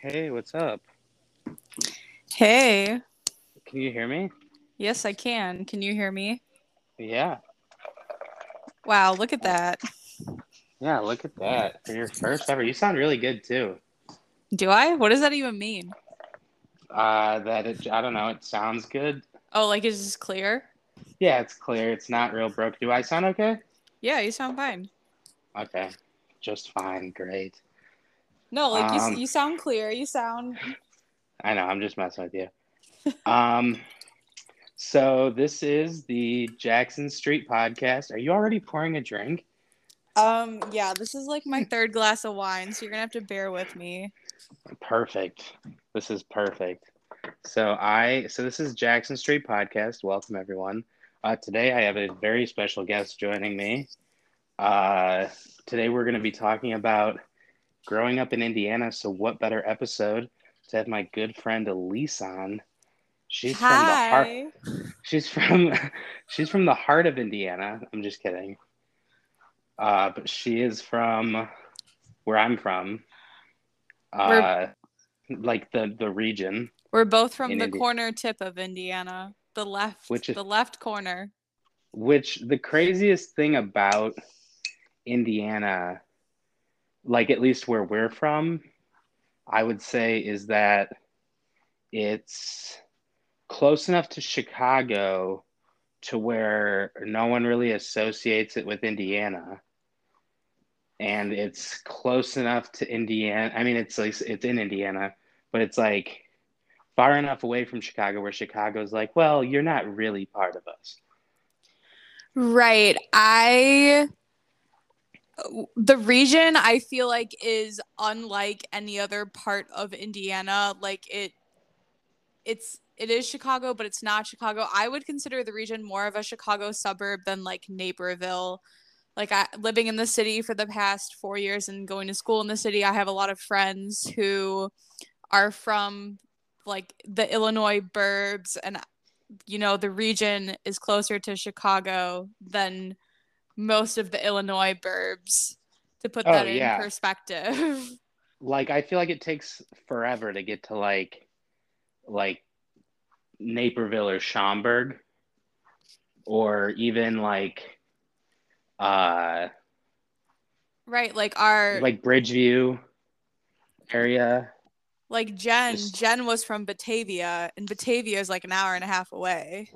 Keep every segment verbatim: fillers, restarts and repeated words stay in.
Hey, what's up? Hey. Can you hear me? Yes, I can. Can you hear me? Yeah. Wow, look at that. Yeah, look at that. For your first ever. You sound really good, too. Do I? What does that even mean? Uh, that it, I don't know. It sounds good. Oh, like it's just clear? Yeah, it's clear. It's not real broke. Do I sound okay? Yeah, you sound fine. Okay. Just fine. Great. No, like um, you you sound clear. You sound... I know. I'm just messing with you. um, So this is the Jackson Street Podcast. Are you already pouring a drink? Um. Yeah, this is like my third glass of wine, so you're going to have to bear with me. Perfect. This is perfect. So I, so this is Jackson Street Podcast. Welcome, everyone. Uh, today, I have a very special guest joining me. Uh, today, we're going to be talking about growing up in Indiana. So what better episode to have my good friend Elise on? She's Hi. from the heart. She's from, she's from the heart of Indiana. I'm just kidding. Uh, but she is from where I'm from. Uh, like the, the region. We're both from the Indi- corner tip of Indiana, the left, which is, the left corner. Which the craziest thing about Indiana, like at least where we're from, I would say is that it's close enough to Chicago to where no one really associates it with Indiana. And it's close enough to Indiana. I mean, it's like, it's in Indiana, but it's like far enough away from Chicago where Chicago's like, well, you're not really part of us. Right. I, the region I feel like is unlike any other part of Indiana. Like it, it's, it is Chicago, but it's not Chicago. I would consider the region more of a Chicago suburb than like Naperville. Like I, living in the city for the past four years and going to school in the city, I have a lot of friends who are from like the Illinois burbs, and you know the region is closer to Chicago than most of the Illinois burbs, to put that oh, in yeah. perspective. Like I feel like it takes forever to get to like like Naperville or Schaumburg, or even like uh right like our like Bridgeview area. Like Jen, Just, Jen was from Batavia, and Batavia is like an hour and a half away.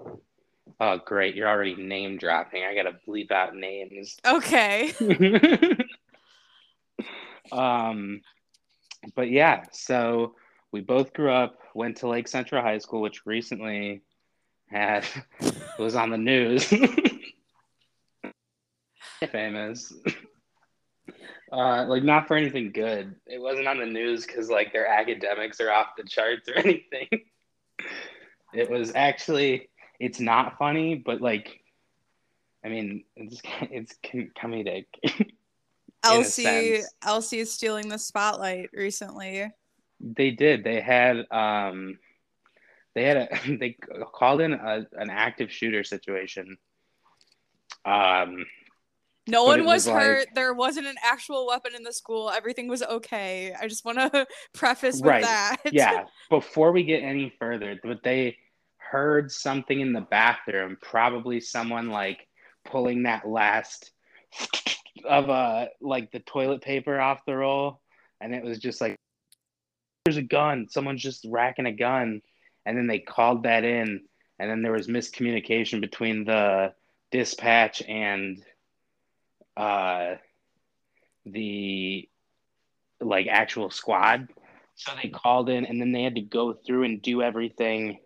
Oh, great. You're already name dropping. I got to bleep out names. Okay. um, But yeah, so we both grew up, went to Lake Central High School, which recently had was on the news. Famous. Uh, like not for anything good. It wasn't on the news because like their academics are off the charts or anything. It was actually, it's not funny, but like, I mean, it's it's comedic. Elsie, Elsie is stealing the spotlight recently. They did. They had um, they had a they called in a, an active shooter situation. Um. No but one was, was hurt. Like, there wasn't an actual weapon in the school. Everything was okay. I just want to preface with right. that. Yeah. Before we get any further, but they heard something in the bathroom, probably someone like pulling that last of uh like the toilet paper off the roll, and it was just like, there's a gun. Someone's just racking a gun, and then they called that in, and then there was miscommunication between the dispatch and Uh, the like actual squad. So they called in, and then they had to go through and do everything.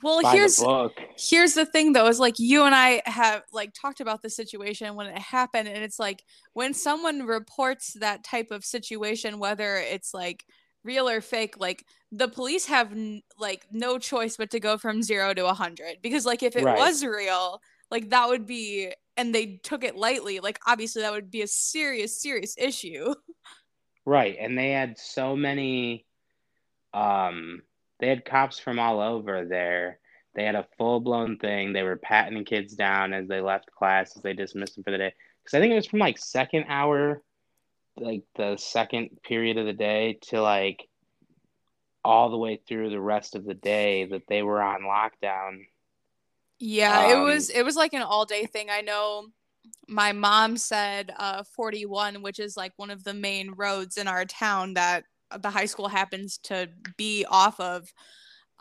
Well, by here's the book. here's the thing though, is like you and I have like talked about the situation when it happened, and it's like when someone reports that type of situation, whether it's like real or fake, like the police have n- like no choice but to go from zero to a hundred, because like if it right. was real, like that would be. And they took it lightly, like obviously that would be a serious, serious issue. Right. And they had so many, um, they had cops from all over there. They had a full-blown thing. They were patting kids down as they left class, as they dismissed them for the day. Because I think it was from, like, second hour, like, the second period of the day to, like, all the way through the rest of the day that they were on lockdown. Yeah, um, it was it was, like, an all-day thing. I know my mom said uh, forty-one, which is, like, one of the main roads in our town that the high school happens to be off of.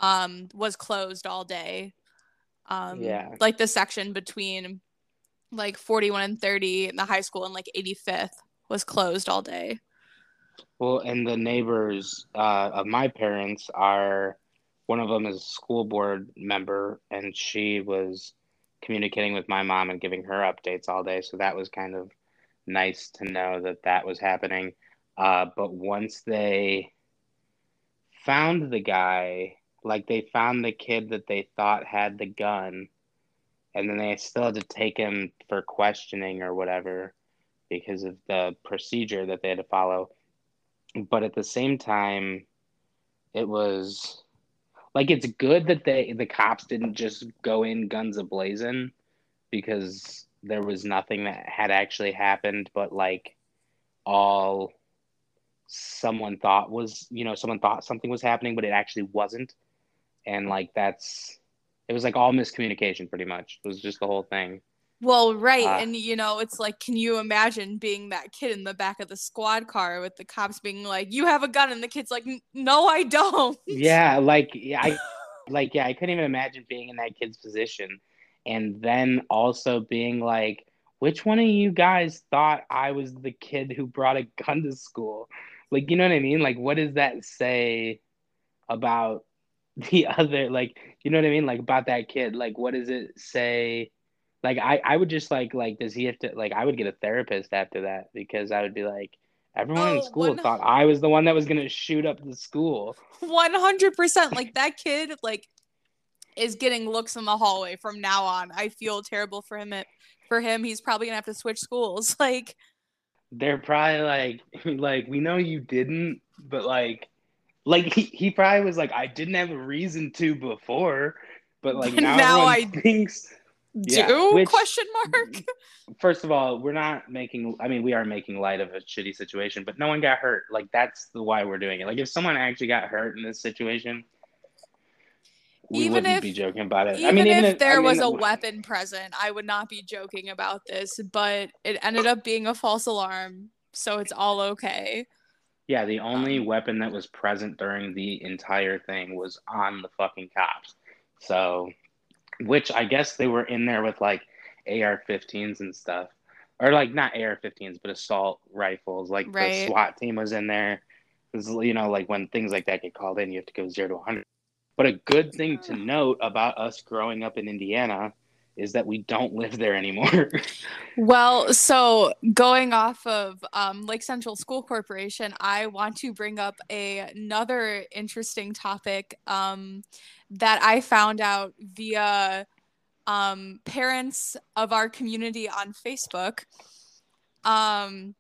Um, was closed all day. Um, yeah. Like the section between like forty-one and thirty in the high school and like eighty-fifth was closed all day. Well, and the neighbors uh, of my parents are, one of them is a school board member, and she was communicating with my mom and giving her updates all day. So that was kind of nice to know that that was happening. Uh, but once they found the guy, like, they found the kid that they thought had the gun, and then they still had to take him for questioning or whatever because of the procedure that they had to follow. But at the same time, it was, like, it's good that they the cops didn't just go in guns a-blazing, because there was nothing that had actually happened, but, like, all someone thought was, you know, someone thought something was happening, but it actually wasn't. And, like, that's, it was, like, all miscommunication, pretty much. It was just the whole thing. Well, right. Uh, and, you know, it's like, can you imagine being that kid in the back of the squad car with the cops being like, you have a gun? And the kid's like, no, I don't. Yeah, like, yeah, I, like, yeah, I couldn't even imagine being in that kid's position. And then also being like, which one of you guys thought I was the kid who brought a gun to school? Like, you know what I mean? Like, what does that say about the other, like, you know what I mean? Like, about that kid, like, what does it say? Like, I, I would just like, like, does he have to, like, I would get a therapist after that, because I would be like, everyone oh, in school thought I was the one that was going to shoot up the school. one hundred percent. Like, that kid, like, is getting looks in the hallway from now on. I feel terrible for him. At, for him, he's probably going to have to switch schools. Like, they're probably like, like, we know you didn't, but like, like he, he probably was like, I didn't have a reason to before, but like now, now I thinks, do yeah, which, question mark. First of all, we're not making, I mean, we are making light of a shitty situation, but no one got hurt. Like, that's the why we're doing it. Like, if someone actually got hurt in this situation, we even wouldn't if, be joking about it. Even, I mean, even if, if there I mean, was a weapon present, I would not be joking about this, but it ended up being a false alarm, so it's all okay. Yeah, the only um, weapon that was present during the entire thing was on the fucking cops. So, which I guess they were in there with, like, A R fifteens and stuff. Or, like, not A R fifteens, but assault rifles. Like, right. The SWAT team was in there. Was, you know, like, when things like that get called in, you have to go zero to one hundred. But a good thing to note about us growing up in Indiana is that we don't live there anymore. Well, so going off of um, Lake Central School Corporation, I want to bring up a, another interesting topic um, that I found out via um, parents of our community on Facebook. Um,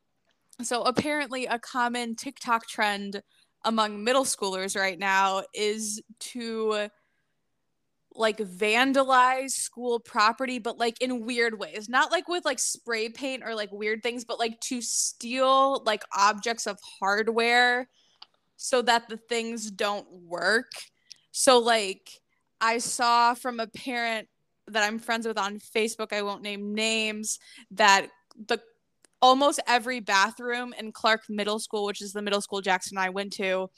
so apparently a common TikTok trend among middle schoolers right now is to like vandalize school property, but like in weird ways, not like with like spray paint or like weird things, but like to steal like objects of hardware so that the things don't work. So like I saw from a parent that I'm friends with on Facebook, I won't name names, that the almost every bathroom in Clark Middle School, which is the middle school Jackson and I went to,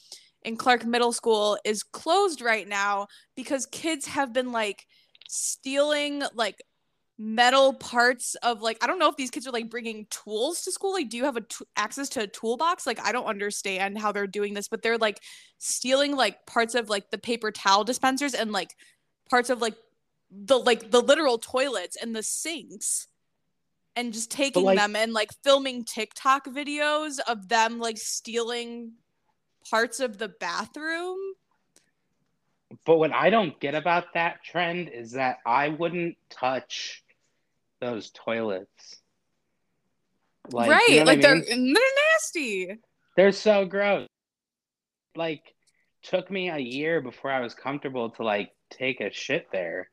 in Clark Middle School is closed right now because kids have been like stealing like metal parts of like, I don't know if these kids are like bringing tools to school. Like, do you have a t- access to a toolbox? Like, I don't understand how they're doing this, but they're like stealing like parts of like the paper towel dispensers and like parts of like the like the literal toilets and the sinks. And just taking like, them and, like, filming TikTok videos of them, like, stealing parts of the bathroom. But what I don't get about that trend is that I wouldn't touch those toilets. Like, right. You know what like, I mean? they're, they're nasty. They're so gross. Like, took me a year before I was comfortable to like take a shit there,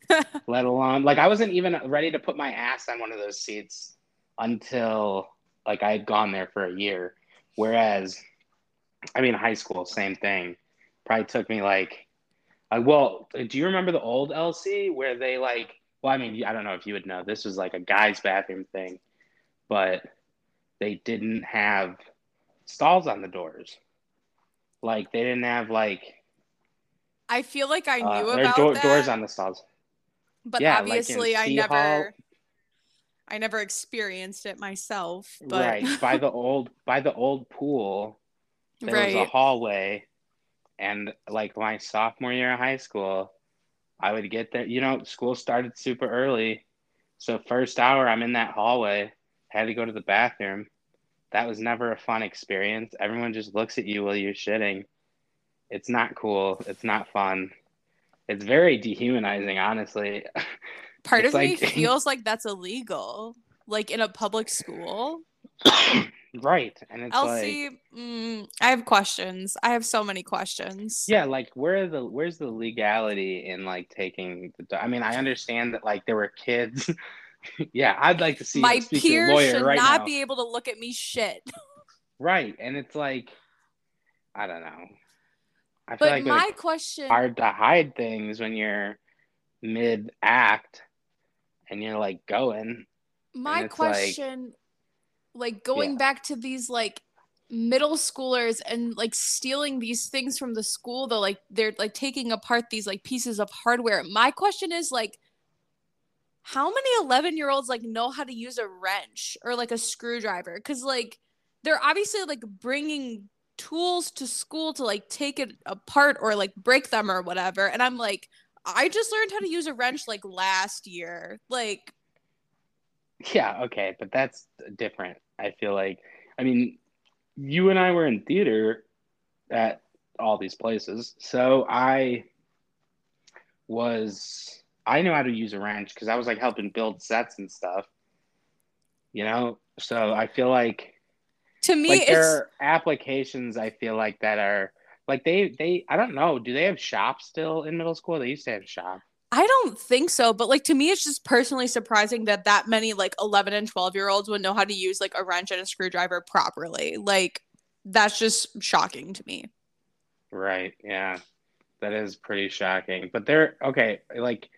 let alone like I wasn't even ready to put my ass on one of those seats until like I had gone there for a year. Whereas, I mean, high school, same thing. Probably took me like, uh, well, do you remember the old L C where they like, well, I mean, I don't know if you would know. This was like a guy's bathroom thing, but they didn't have stalls on the doors. Like, they didn't have, like... I feel like I knew uh, about do- that. Doors on the stalls. But yeah, obviously like I never... Hall. I never experienced it myself. But... Right. By the old by the old pool, there right. was a hallway. And, like, my sophomore year of high school, I would get there. You know, school started super early. So first hour, I'm in that hallway. Had to go to the bathroom. That was never a fun experience. Everyone just looks at you while you're shitting. It's not cool. It's not fun. It's very dehumanizing, honestly. Part it's of like, me feels like that's illegal, like in a public school. Right. And it's Elsie, like... Mm, I have questions. I have so many questions. Yeah, like where are the where's the legality in like taking the... I mean, I understand that like there were kids... Yeah, I'd like to see my peers should right not now. Be able to look at me shit. Right, and it's like, I don't know. I but feel like my question hard to hide things when you're mid act and you're like going. My question, like, like going yeah. back to these like middle schoolers and like stealing these things from the school, though, like they're like taking apart these like pieces of hardware. My question is like. How many eleven-year-olds, like, know how to use a wrench or, like, a screwdriver? Because, like, they're obviously, like, bringing tools to school to, like, take it apart or, like, break them or whatever. And I'm like, I just learned how to use a wrench, like, last year. Like. Yeah, okay. But that's different, I feel like. I mean, you and I were in theater at all these places. So I was... I knew how to use a wrench because I was, like, helping build sets and stuff, you know? So I feel like... To me, like, it's... There are applications, I feel like, that are... Like, they, they... I don't know. Do they have shops still in middle school? They used to have shops. I don't think so. But, like, to me, it's just personally surprising that that many, like, eleven and twelve-year-olds would know how to use, like, a wrench and a screwdriver properly. Like, that's just shocking to me. Right, yeah. That is pretty shocking. But they're... Okay, like...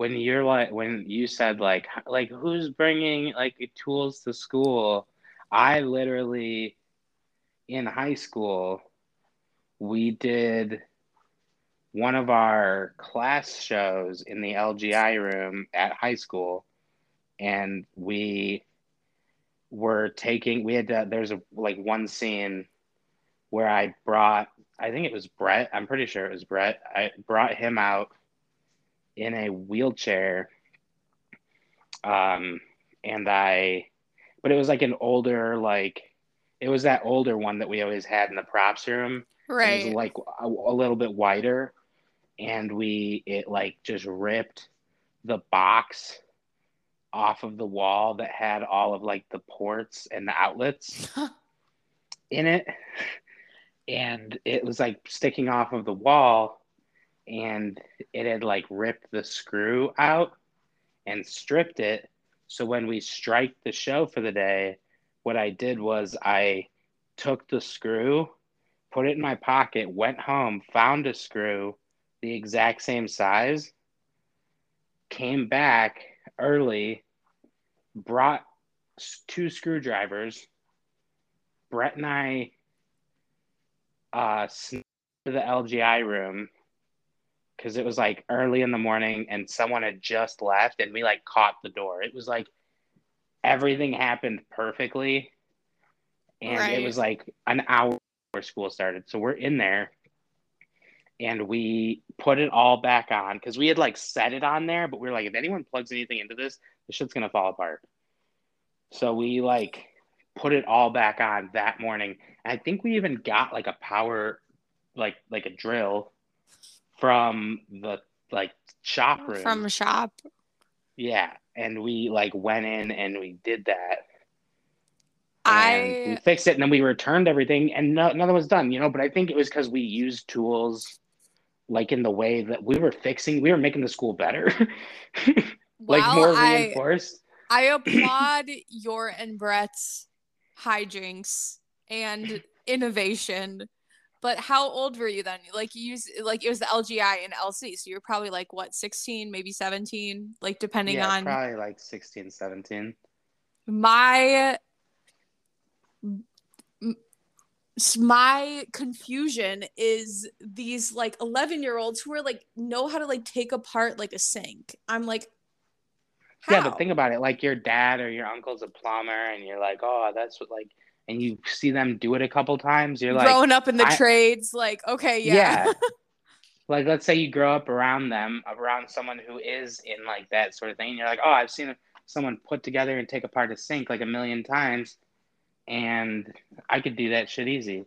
When you're like, when you said like, like who's bringing like tools to school? I literally, in high school, we did one of our class shows in the L G I room at high school, and we were taking. We had to, there's a like one scene where I brought. I think it was Brett. I'm pretty sure it was Brett. I brought him out. In a wheelchair, um, and I, but it was like an older, like, it was that older one that we always had in the props room. Right. It was like a, a little bit wider, and we, it like just ripped the box off of the wall that had all of like the ports and the outlets in it, and it was like sticking off of the wall. And it had like ripped the screw out and stripped it. So when we striked the show for the day, what I did was I took the screw, put it in my pocket, went home, found a screw the exact same size, came back early, brought two screwdrivers. Brett and I uh, snuck to the L G I room. Because it was, like, early in the morning, and someone had just left, and we, like, caught the door. It was, like, everything happened perfectly, and right. It was, like, an hour before school started. So we're in there, and we put it all back on, because we had, like, set it on there, but we were like, if anyone plugs anything into this, the shit's going to fall apart. So we, like, put it all back on that morning. And I think we even got, like, a power, like like, a drill, from the like shop room from the shop yeah and we like went in and we did that I we fixed it, and then we returned everything, and no, nothing was done, you know. But I think it was because we used tools, like in the way that we were fixing, we were making the school better, like well, more reinforced. I, I applaud your and Brett's hijinks and innovation. But how old were you then? Like you used, like it was the L G I and L C, so you're probably like what, sixteen, maybe seventeen, like depending yeah, on. Probably like sixteen, seventeen. My. My confusion is these like eleven year olds who are like know how to like take apart like a sink. I'm like, how? Yeah, but think about it. Like your dad or your uncle's a plumber, and you're like, oh, that's what like. And you see them do it a couple times, you're like... Growing up in the I, trades, like, okay, yeah. Yeah. Like, let's say you grow up around them, around someone who is in, like, that sort of thing. And you're like, oh, I've seen someone put together and take apart a sink, like, a million times. And I could do that shit easy.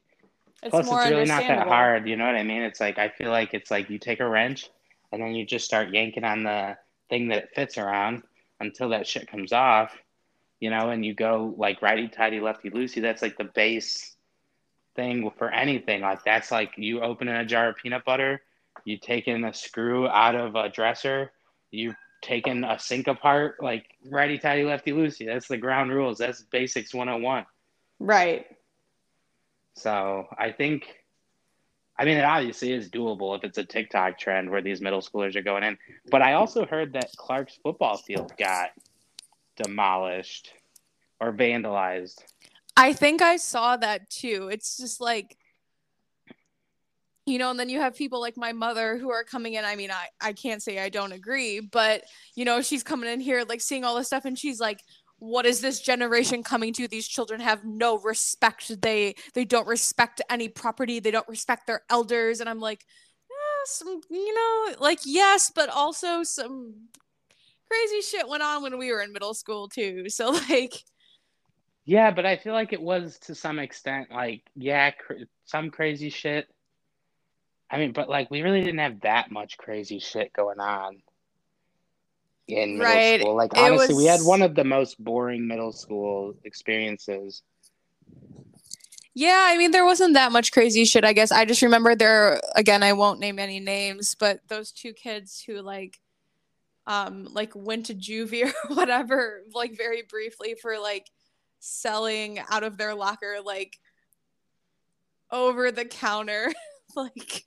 It's Plus, it's really not that hard, you know what I mean? It's like, I feel like it's like you take a wrench, and then you just start yanking on the thing that it fits around until that shit comes off. You know, and you go like righty-tighty, lefty-loosey. That's like the base thing for anything. Like that's like you opening a jar of peanut butter, you taking a screw out of a dresser, you taking a sink apart, like righty-tighty, lefty-loosey. That's the ground rules. That's basics one oh one. Right. So I think, I mean, it obviously is doable if it's a TikTok trend where these middle schoolers are going in. But I also heard that Clark's football field got demolished or vandalized. I think I saw that too. It's just like, you know, and then you have people like my mother who are coming in. I mean, I, I can't say I don't agree, but you know, she's coming in here, like seeing all this stuff. And she's like, what is this generation coming to? These children have no respect. They, they don't respect any property. They don't respect their elders. And I'm like, eh, some, you know, like, yes, but also some crazy shit went on when we were in middle school too. So like, yeah, but I feel like it was to some extent like, yeah, cr- some crazy shit. I mean, but like we really didn't have that much crazy shit going on in middle right. school. Like honestly, was... we had one of the most boring middle school experiences. Yeah, I mean, there wasn't that much crazy shit, I guess. I just remember there, again, I won't name any names, but those two kids who like um like went to juvie or whatever like very briefly for like selling out of their locker like over the counter like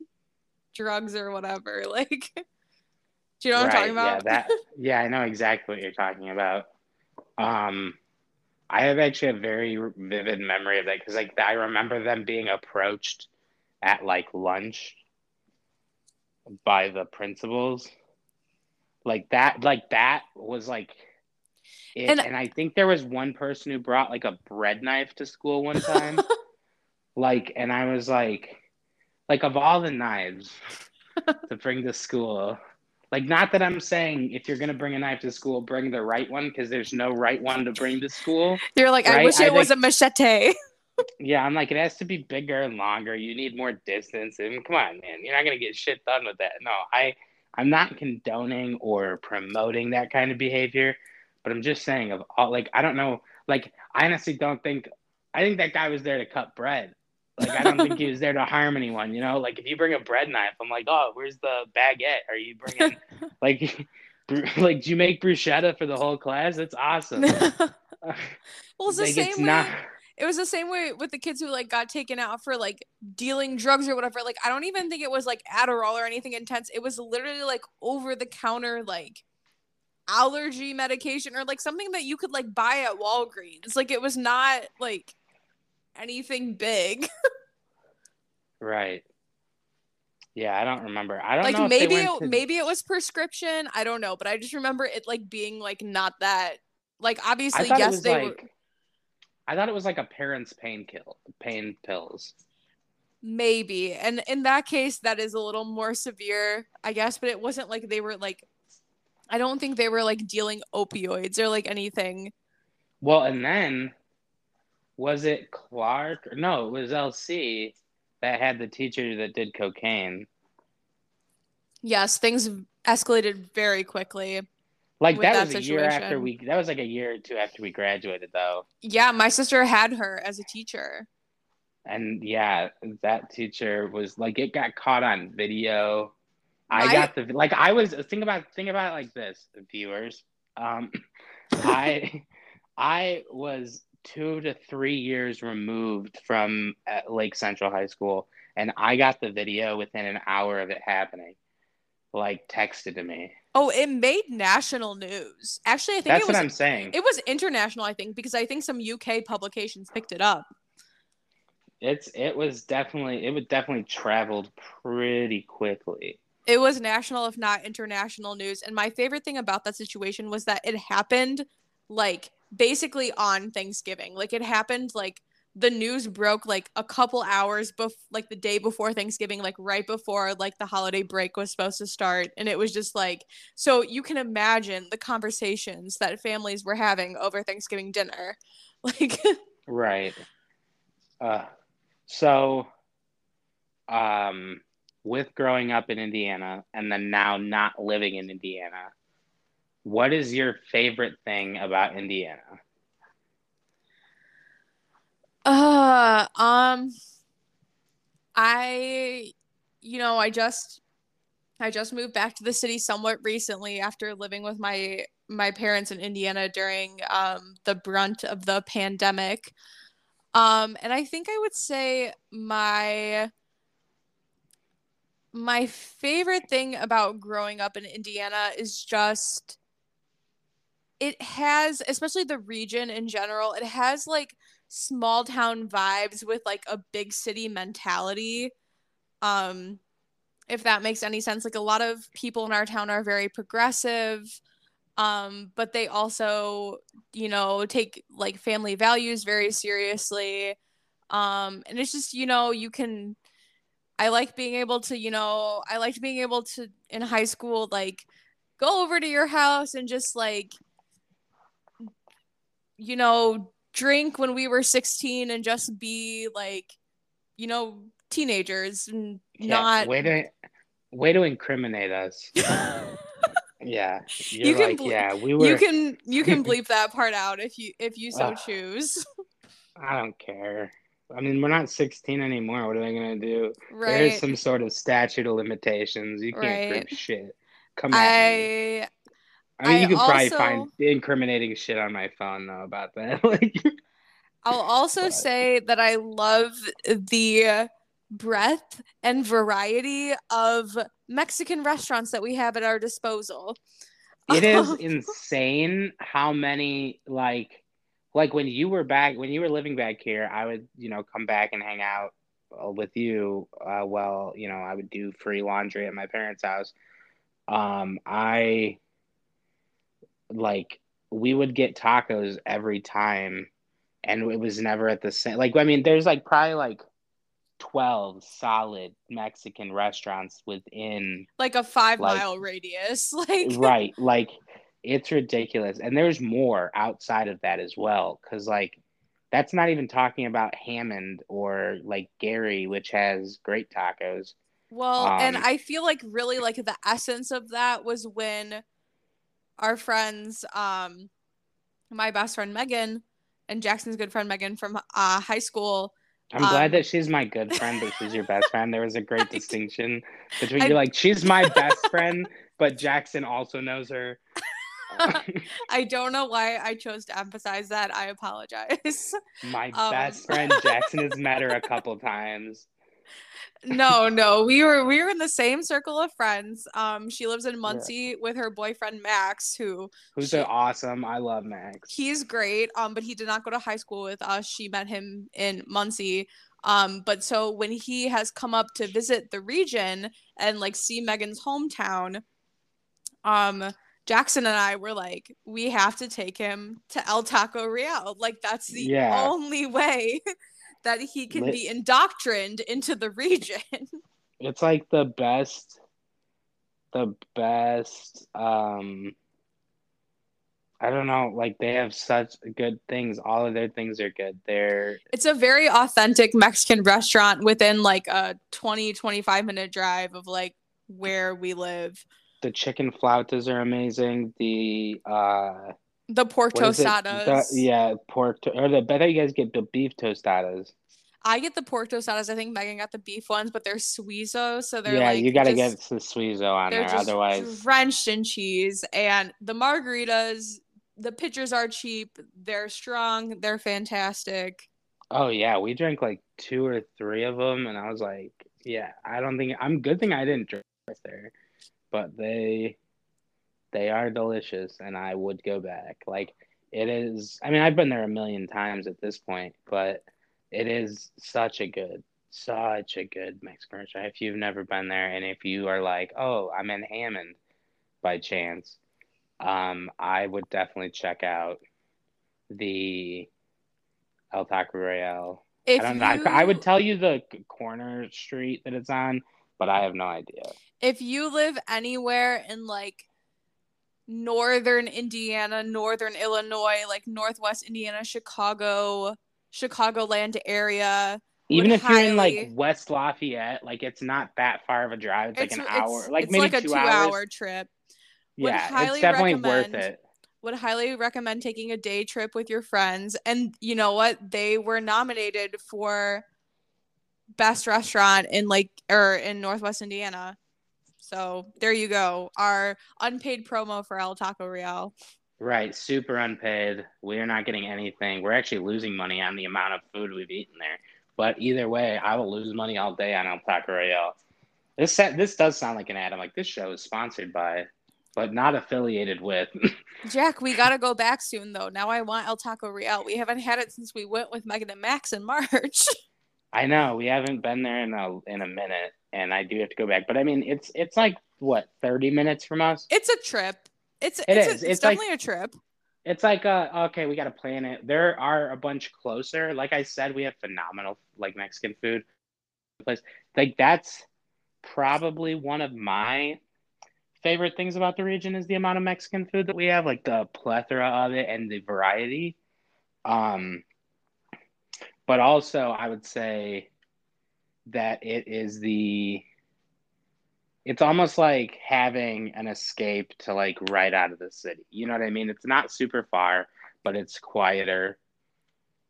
drugs or whatever, like do you know what right, I'm talking about? Yeah, that, yeah, I know exactly what you're talking about. um I have actually a very vivid memory of that because like I remember them being approached at like lunch by the principals. Like that, like that was like it. And, and I think there was one person who brought like a bread knife to school one time. Like, and I was like, like of all the knives to bring to school, like not that I'm saying if you're going to bring a knife to school, bring the right one, because there's no right one to bring to school. You're like, right? I wish it I think, was a machete. Yeah, I'm like, it has to be bigger and longer. You need more distance. And come on, man, you're not going to get shit done with that. No, I... I'm not condoning or promoting that kind of behavior, but I'm just saying of all, like, I don't know, like, I honestly don't think, I think that guy was there to cut bread. Like, I don't think he was there to harm anyone, you know? Like, if you bring a bread knife, I'm like, oh, where's the baguette? Are you bringing, like, like, do you make bruschetta for the whole class? That's awesome. Well, it's like, the same it's way. Not- It was the same way with the kids who, like, got taken out for, like, dealing drugs or whatever. Like, I don't even think it was, like, Adderall or anything intense. It was literally, like, over-the-counter, like, allergy medication or, like, something that you could, like, buy at Walgreens. Like, it was not, like, anything big. Right. Yeah, I don't remember. I don't like, know maybe if they went to... maybe it was prescription. I don't know. But I just remember it, like, being, like, not that. Like, obviously, yes, they like... were... I thought it was like a parent's pain kill, pain pills. Maybe. And in that case, that is a little more severe, I guess. But it wasn't like they were like, I don't think they were like dealing opioids or like anything. Well, and then was it Clark? No, it was L C that had the teacher that did cocaine. Yes, things escalated very quickly. Like that, that was situation. a year after we, that was like a year or two after we graduated though. Yeah. My sister had her as a teacher. And yeah, that teacher was like, it got caught on video. I, I got the, like I was, think about, think about it like this, viewers. Um, I, I was two to three years removed from Lake Central High School. And I got the video within an hour of it happening, like texted to me. Oh, it made national news. Actually, I think that's it was, what I'm saying. It was international, I think, because I think some U K publications picked it up. It's it was definitely it was definitely traveled pretty quickly. It was national, if not international news. And my favorite thing about that situation was that it happened like basically on Thanksgiving. Like it happened like the news broke like a couple hours bef- like the day before Thanksgiving, like right before like the holiday break was supposed to start. And it was just like, so you can imagine the conversations that families were having over Thanksgiving dinner. Like, right. Uh, so, um, with growing up in Indiana and then now not living in Indiana, what is your favorite thing about Indiana? Uh, um, I, you know, I just, I just moved back to the city somewhat recently after living with my, my parents in Indiana during, um, the brunt of the pandemic. Um, and I think I would say my, my favorite thing about growing up in Indiana is just, it has, especially the region in general, it has like small town vibes with like a big city mentality, um if that makes any sense. Like a lot of people in our town are very progressive, um but they also, you know, take like family values very seriously, um and it's just, you know, you can I like being able to you know I liked being able to in high school like go over to your house and just like, you know, drink when we were sixteen and just be like, you know, teenagers and yeah, not way to way to incriminate us. Yeah, you're you can like, ble- yeah, we were. You can you can bleep that part out if you if you so uh, choose. I don't care. I mean, we're not sixteen anymore. What are they gonna do? Right. There is some sort of statute of limitations. You can't right. do shit. Come on. I. I mean, I you could also, probably find incriminating shit on my phone, though, about that. Like, I'll also but. say that I love the breadth and variety of Mexican restaurants that we have at our disposal. It is insane how many, like, like when you were back, when you were living back here, I would, you know, come back and hang out with you. Uh, well, you know, I would do free laundry at my parents' house. Um, I... Like, we would get tacos every time, and it was never at the same. Like, I mean, there's like probably like twelve solid Mexican restaurants within like a five like, mile radius. Like, right. Like, it's ridiculous. And there's more outside of that as well. Cause, like, that's not even talking about Hammond or like Gary, which has great tacos. Well, um, and I feel like really like the essence of that was when our friends, um, my best friend Megan and Jackson's good friend Megan from uh, high school. I'm um, glad that she's my good friend, but she's your best friend. There was a great distinction between I, you're like, she's my best friend, but Jackson also knows her. I don't know why I chose to emphasize that. I apologize. My um, best friend Jackson has met her a couple times. no, no, we were we were in the same circle of friends. Um, she lives in Muncie yeah. with her boyfriend Max, who who's she, awesome. I love Max. He's great. Um, but he did not go to high school with us. She met him in Muncie. Um, but so when he has come up to visit the region and like see Megan's hometown, um, Jackson and I were like, we have to take him to El Taco Real. Like that's the yeah. only way. That he can be indoctrined into the region. It's like the best, the best, um, I don't know, like they have such good things. All of their things are good. They're It's a very authentic Mexican restaurant within like a twenty, twenty-five minute drive of like where we live. the chicken flautas are amazing. The uh, the pork tostadas. The, yeah, pork. To- or the, I thought you guys get the beef tostadas. I get the pork tostadas. I think Megan got the beef ones, but they're Suizo, so they're yeah, like yeah. You gotta just, get the Suizo on there, just otherwise drenched in cheese. And the margaritas, the pitchers are cheap. They're strong. They're fantastic. Oh yeah, we drank like two or three of them, and I was like, yeah, I don't think I'm. Good thing I didn't drink there, but they they are delicious, and I would go back. Like it is. I mean, I've been there a million times at this point, but. It is such a good, such a good Mexican restaurant. If you've never been there, and if you are like, oh, I'm in Hammond by chance, um, I would definitely check out the El Taco Real. If I don't know. You... I, I would tell you the corner street that it's on, but I have no idea. If you live anywhere in, like, northern Indiana, northern Illinois, like northwest Indiana, Chicago... Chicagoland area. Even if highly... you're in like West Lafayette, like it's not that far of a drive. It's, it's like an hour, like it's maybe like a two, two hours. hour trip. Would yeah, it's definitely worth it. Would highly recommend taking a day trip with your friends. And you know what? They were nominated for best restaurant in like or in Northwest Indiana. So there you go. Our unpaid promo for El Taco Real. Right, super unpaid. We are not getting anything. We're actually losing money on the amount of food we've eaten there. But either way, I will lose money all day on El Taco Real. This set, this does sound like an ad. I'm like, this show is sponsored by, but not affiliated with. Jack, we got to go back soon, though. Now I want El Taco Real. We haven't had it since we went with Megan and Max in March. I know. We haven't been there in a in a minute, and I do have to go back. But, I mean, it's it's like, what, thirty minutes from us? It's a trip. It's it it's, is. A, it's, it's definitely like, a trip. It's like, uh, okay, we got to plan it. There are a bunch closer. Like I said, we have phenomenal, like, Mexican food. Like, that's probably one of my favorite things about the region is the amount of Mexican food that we have, like the plethora of it and the variety. Um, but also, I would say that it is the... It's almost like having an escape to, like, right out of the city. You know what I mean? It's not super far, but it's quieter.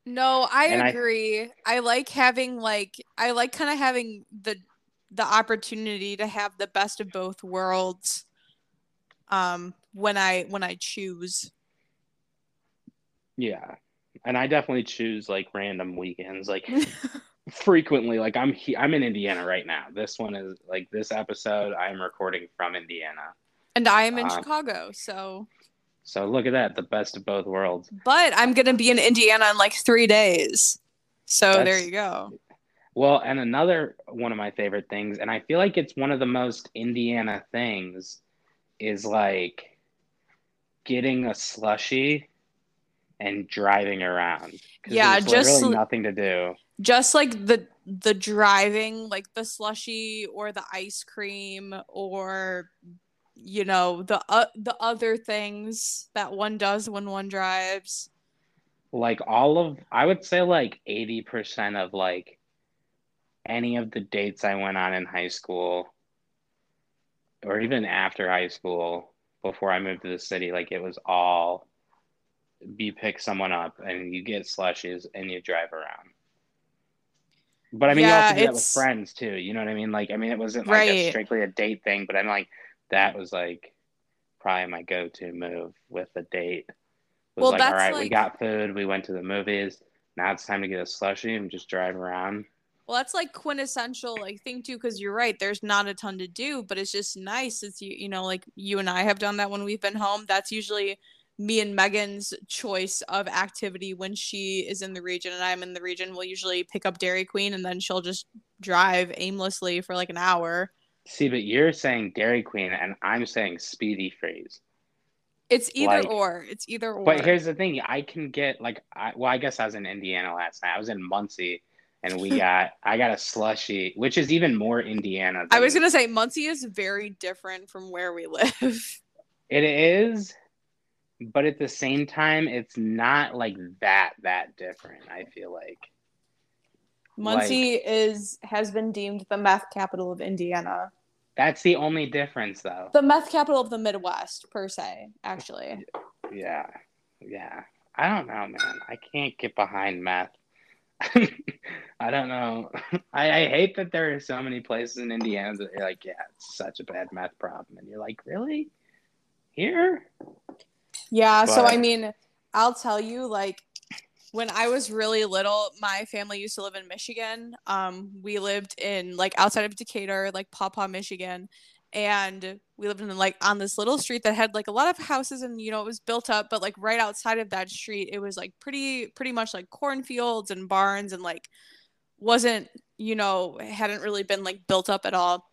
No, I and agree. I, I like having, like, I like kind of having the the opportunity to have the best of both worlds um, when I when I choose. Yeah. And I definitely choose, like, random weekends. Like... Frequently, like I'm he- I'm in Indiana right now. This one is like this episode I'm recording from Indiana, and I am in um, Chicago. So, so look at that, the best of both worlds. But I'm gonna be in Indiana in like three days. So That's, there you go. Well, and another one of my favorite things, and I feel like it's one of the most Indiana things, is like getting a slushie and driving around. Yeah, there's just really nothing to do. Just like the the driving, like the slushie or the ice cream or, you know, the uh, the other things that one does when one drives. Like all of, I would say like eighty percent of like any of the dates I went on in high school or even after high school before I moved to the city, like it was all you pick someone up and you get slushies and you drive around. But I mean, yeah, you also do that with friends too. You know what I mean? Like, I mean, it wasn't like right. a strictly a date thing, but I'm like, that was like probably my go-to move with a date. It was well, like, all right, like... we got food, we went to the movies. Now it's time to get a slushie and just drive around. Well, that's like quintessential, like thing too, because you're right. There's not a ton to do, but it's just nice. It's you, you know, like you and I have done that when we've been home. That's usually me and Megan's choice of activity when she is in the region and I'm in the region. We'll usually pick up Dairy Queen and then she'll just drive aimlessly for like an hour. See, but you're saying Dairy Queen and I'm saying Speedy Freeze. It's either like, or. It's either or. But here's the thing. I can get like, I, well, I guess I was in Indiana last night. I was in Muncie and we got, I got a slushie, which is even more Indiana. Than I was going to say Muncie is very different from where we live. It is. But at the same time, it's not like that that different. I feel like Muncie like, is has been deemed the meth capital of Indiana. That's the only difference, though. The meth capital of the Midwest, per se, actually. Yeah. Yeah. I don't know, man. I can't get behind meth. I don't know. I, I hate that there are so many places in Indiana that you're like, yeah, it's such a bad meth problem. And you're like, really? Here? Yeah. But... So, I mean, I'll tell you, like, when I was really little, my family used to live in Michigan. Um, we lived in, like, outside of Decatur, like, Pawpaw, Michigan. And we lived in, like, on this little street that had, like, a lot of houses and, you know, it was built up. But, like, right outside of that street, it was, like, pretty pretty much, like, cornfields and barns and, like, wasn't, you know, hadn't really been, like, built up at all.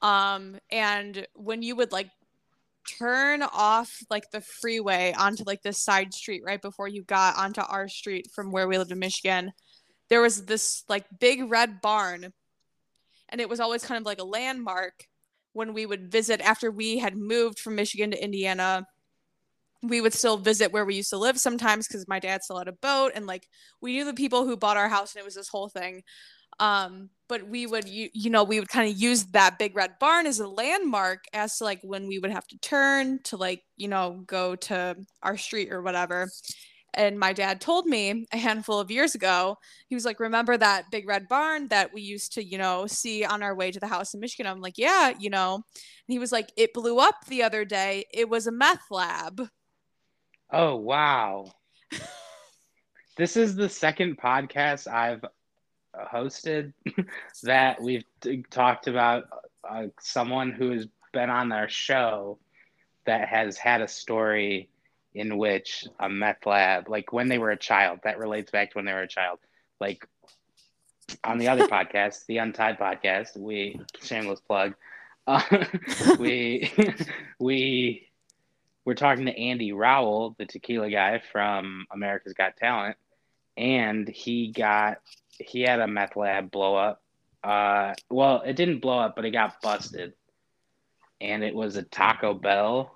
Um, and when you would, like, turn off, like, the freeway onto, like, this side street right before you got onto our street from where we lived in Michigan, there was this, like, big red barn. And it was always kind of, like, a landmark. When we would visit after we had moved from Michigan to Indiana, we would still visit where we used to live sometimes because my dad still had a boat and like we knew the people who bought our house and it was this whole thing. Um, but we would, you, you know, we would kind of use that big red barn as a landmark as to like when we would have to turn to like, you know, go to our street or whatever. And my dad told me a handful of years ago, he was like, remember that big red barn that we used to, you know, see on our way to the house in Michigan? I'm like, yeah, you know. And he was like, it blew up the other day. It was a meth lab. Oh, wow. This is the second podcast I've hosted that we've t- talked about uh, someone who has been on our show that has had a story in which a meth lab, like when they were a child, that relates back to when they were a child. Like on the other podcast, the Untied Podcast, we, shameless plug, uh, we, we were talking to Andy Rowell, the tequila guy from America's Got Talent, and he got, he had a meth lab blow up. Uh, well, it didn't blow up, but it got busted. And it was a Taco Bell.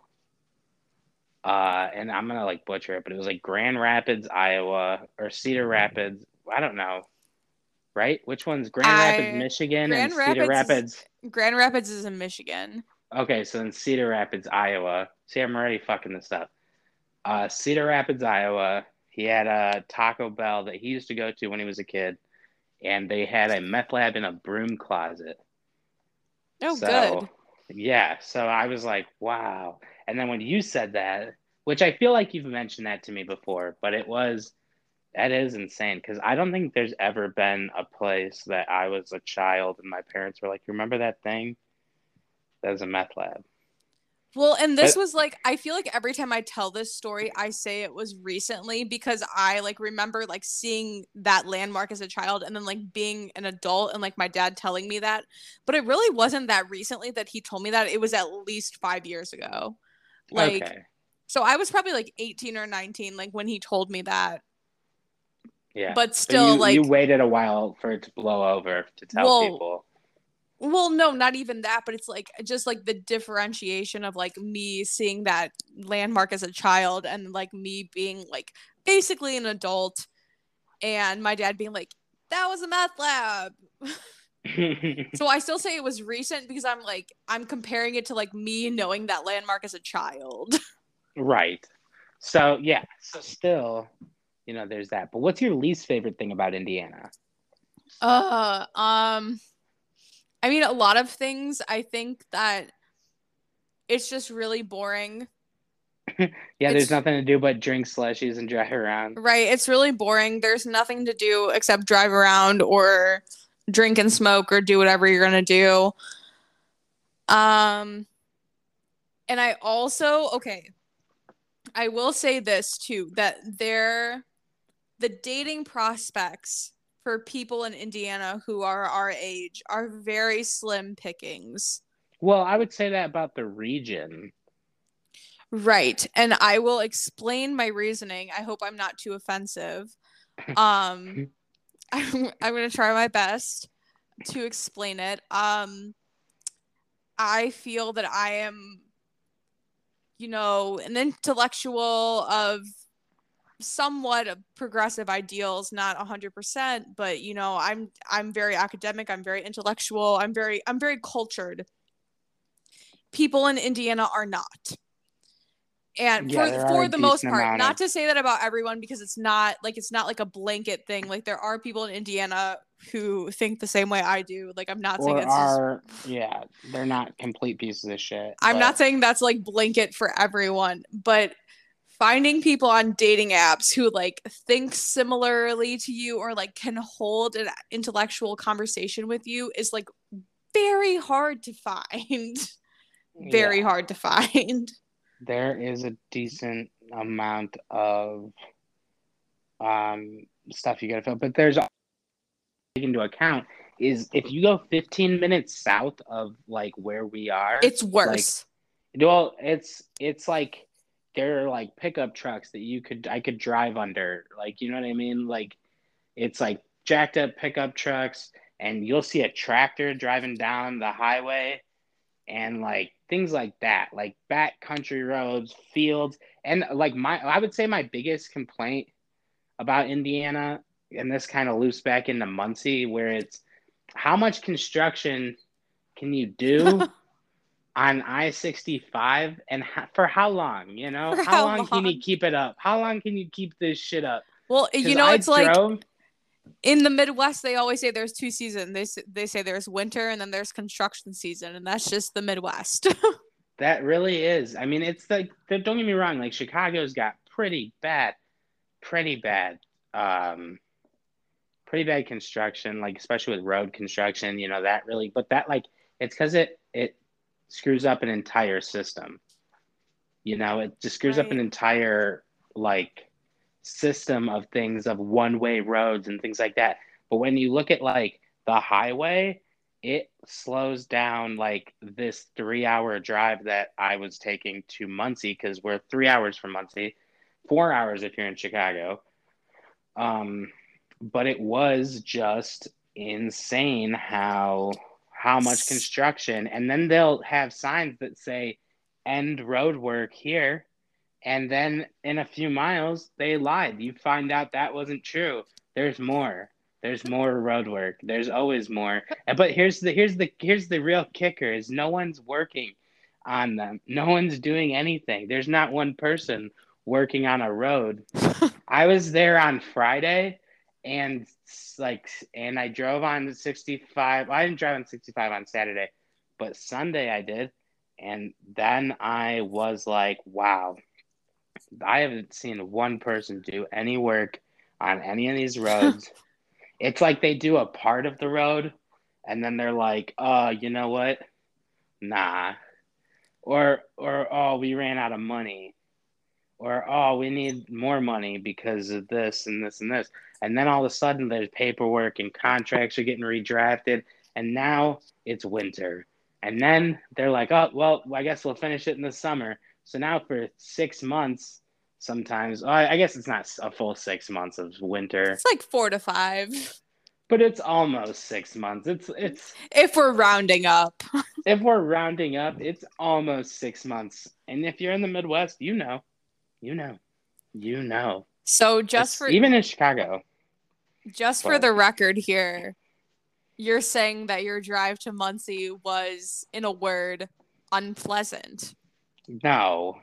Uh, and I'm going to like butcher it, but it was like Grand Rapids, Iowa, or Cedar Rapids. I don't know. Right? Which one's Grand I, Rapids, Michigan Grand and Rapids, Cedar Rapids? Grand Rapids is in Michigan. Okay. So in Cedar Rapids, Iowa. See, I'm already fucking this up. Uh, Cedar Rapids, Iowa. He had a Taco Bell that he used to go to when he was a kid. And they had a meth lab in a broom closet. Oh, so, good. Yeah, so I was like, wow. And then when you said that, which I feel like you've mentioned that to me before, but it was, that is insane. Because I don't think there's ever been a place that I was a child and my parents were like, remember that thing? That was a meth lab. Well, and this but, was like, I feel like every time I tell this story, I say it was recently because I like remember like seeing that landmark as a child and then like being an adult and like my dad telling me that. But it really wasn't that recently that he told me that. It was at least five years ago. Like, okay. So I was probably like eighteen or nineteen, like when he told me that. Yeah. But still, so you, like. You waited a while for it to blow over to tell well, people. Well, no, not even that, but it's like just like the differentiation of like me seeing that landmark as a child and like me being like basically an adult and my dad being like, that was a meth lab. So I still say it was recent because I'm like, I'm comparing it to like me knowing that landmark as a child. Right. So, yeah. So still, you know, there's that. But what's your least favorite thing about Indiana? Uh, um... I mean, a lot of things. I think that it's just really boring. Yeah, it's, there's nothing to do but drink slushies and drive around. Right, it's really boring. There's nothing to do except drive around or drink and smoke or do whatever you're going to do. Um, and I also, okay, I will say this too, that there, the dating prospects for people in Indiana who are our age are very slim pickings. Well, I would say that about the region. Right. And I will explain my reasoning. I hope I'm not too offensive. Um, I'm, I'm going to try my best to explain it. Um, I feel that I am, you know, an intellectual of somewhat progressive ideals, not a hundred percent, but you know, I'm I'm very academic, I'm very intellectual, I'm very I'm very cultured people in Indiana are not. And yeah, for for the most part, not to say that about everyone, because it's not like it's not like a blanket thing. Like there are people in Indiana who think the same way I do. Like I'm not saying it's are, just, yeah, they're not complete pieces of shit. I'm but. not saying that's like blanket for everyone, but finding people on dating apps who like think similarly to you or like can hold an intellectual conversation with you is like very hard to find. very yeah. hard to find. There is a decent amount of um, stuff you got to fill. But there's also taken into account is if you go fifteen minutes south of, like, where we are. It's worse. Like, well, it's it's like there are, like, pickup trucks that you could I could drive under. Like, you know what I mean? Like, it's, like, jacked up pickup trucks. And you'll see a tractor driving down the highway. And, like, things like that, like back country roads, fields. And like my, I would say my biggest complaint about Indiana, and this kind of loops back into Muncie, where it's how much construction can you do on I sixty-five and how, for how long, you know, how, how long, long can you keep it up? How long can you keep this shit up? Well, you know, I it's drove- like. In the Midwest, they always say there's two seasons. They they say there's winter and then there's construction season, and that's just the Midwest. That really is. I mean, it's like, don't get me wrong. Like Chicago's got pretty bad, pretty bad, um, pretty bad construction. Like especially with road construction, you know that really. But that like it's because it it screws up an entire system. You know, it just screws right. up an entire like. system of things of one-way roads and things like that. But when you look at like the highway, it slows down like this three-hour drive that I was taking to Muncie, because we're three hours from Muncie, four hours if you're in Chicago. Um, but it was just insane how how much construction, and then they'll have signs that say end road work here. And then in a few miles, they lied. You find out that wasn't true. There's more. There's more roadwork. There's always more. But here's the here's the here's the real kicker: is no one's working on them. No one's doing anything. There's not one person working on a road. I was there on Friday, and like, and I drove on sixty-five. Well, I didn't drive on sixty-five on Saturday, but Sunday I did. And then I was like, wow. I haven't seen one person do any work on any of these roads. It's like they do a part of the road and then they're like, oh, you know what? Nah. Or, or oh, we ran out of money. Or, oh, we need more money because of this and this and this. And then all of a sudden there's paperwork and contracts are getting redrafted. And now it's winter. And then they're like, oh, well, I guess we'll finish it in the summer. So now for six months, sometimes, oh, I guess it's not a full six months of winter. It's like four to five. But it's almost six months. It's it's if we're rounding up. If we're rounding up, it's almost six months. And if you're in the Midwest, you know, you know, you know. So just it's, for even in Chicago. Just but. for the record here, you're saying that your drive to Muncie was, in a word, unpleasant. No,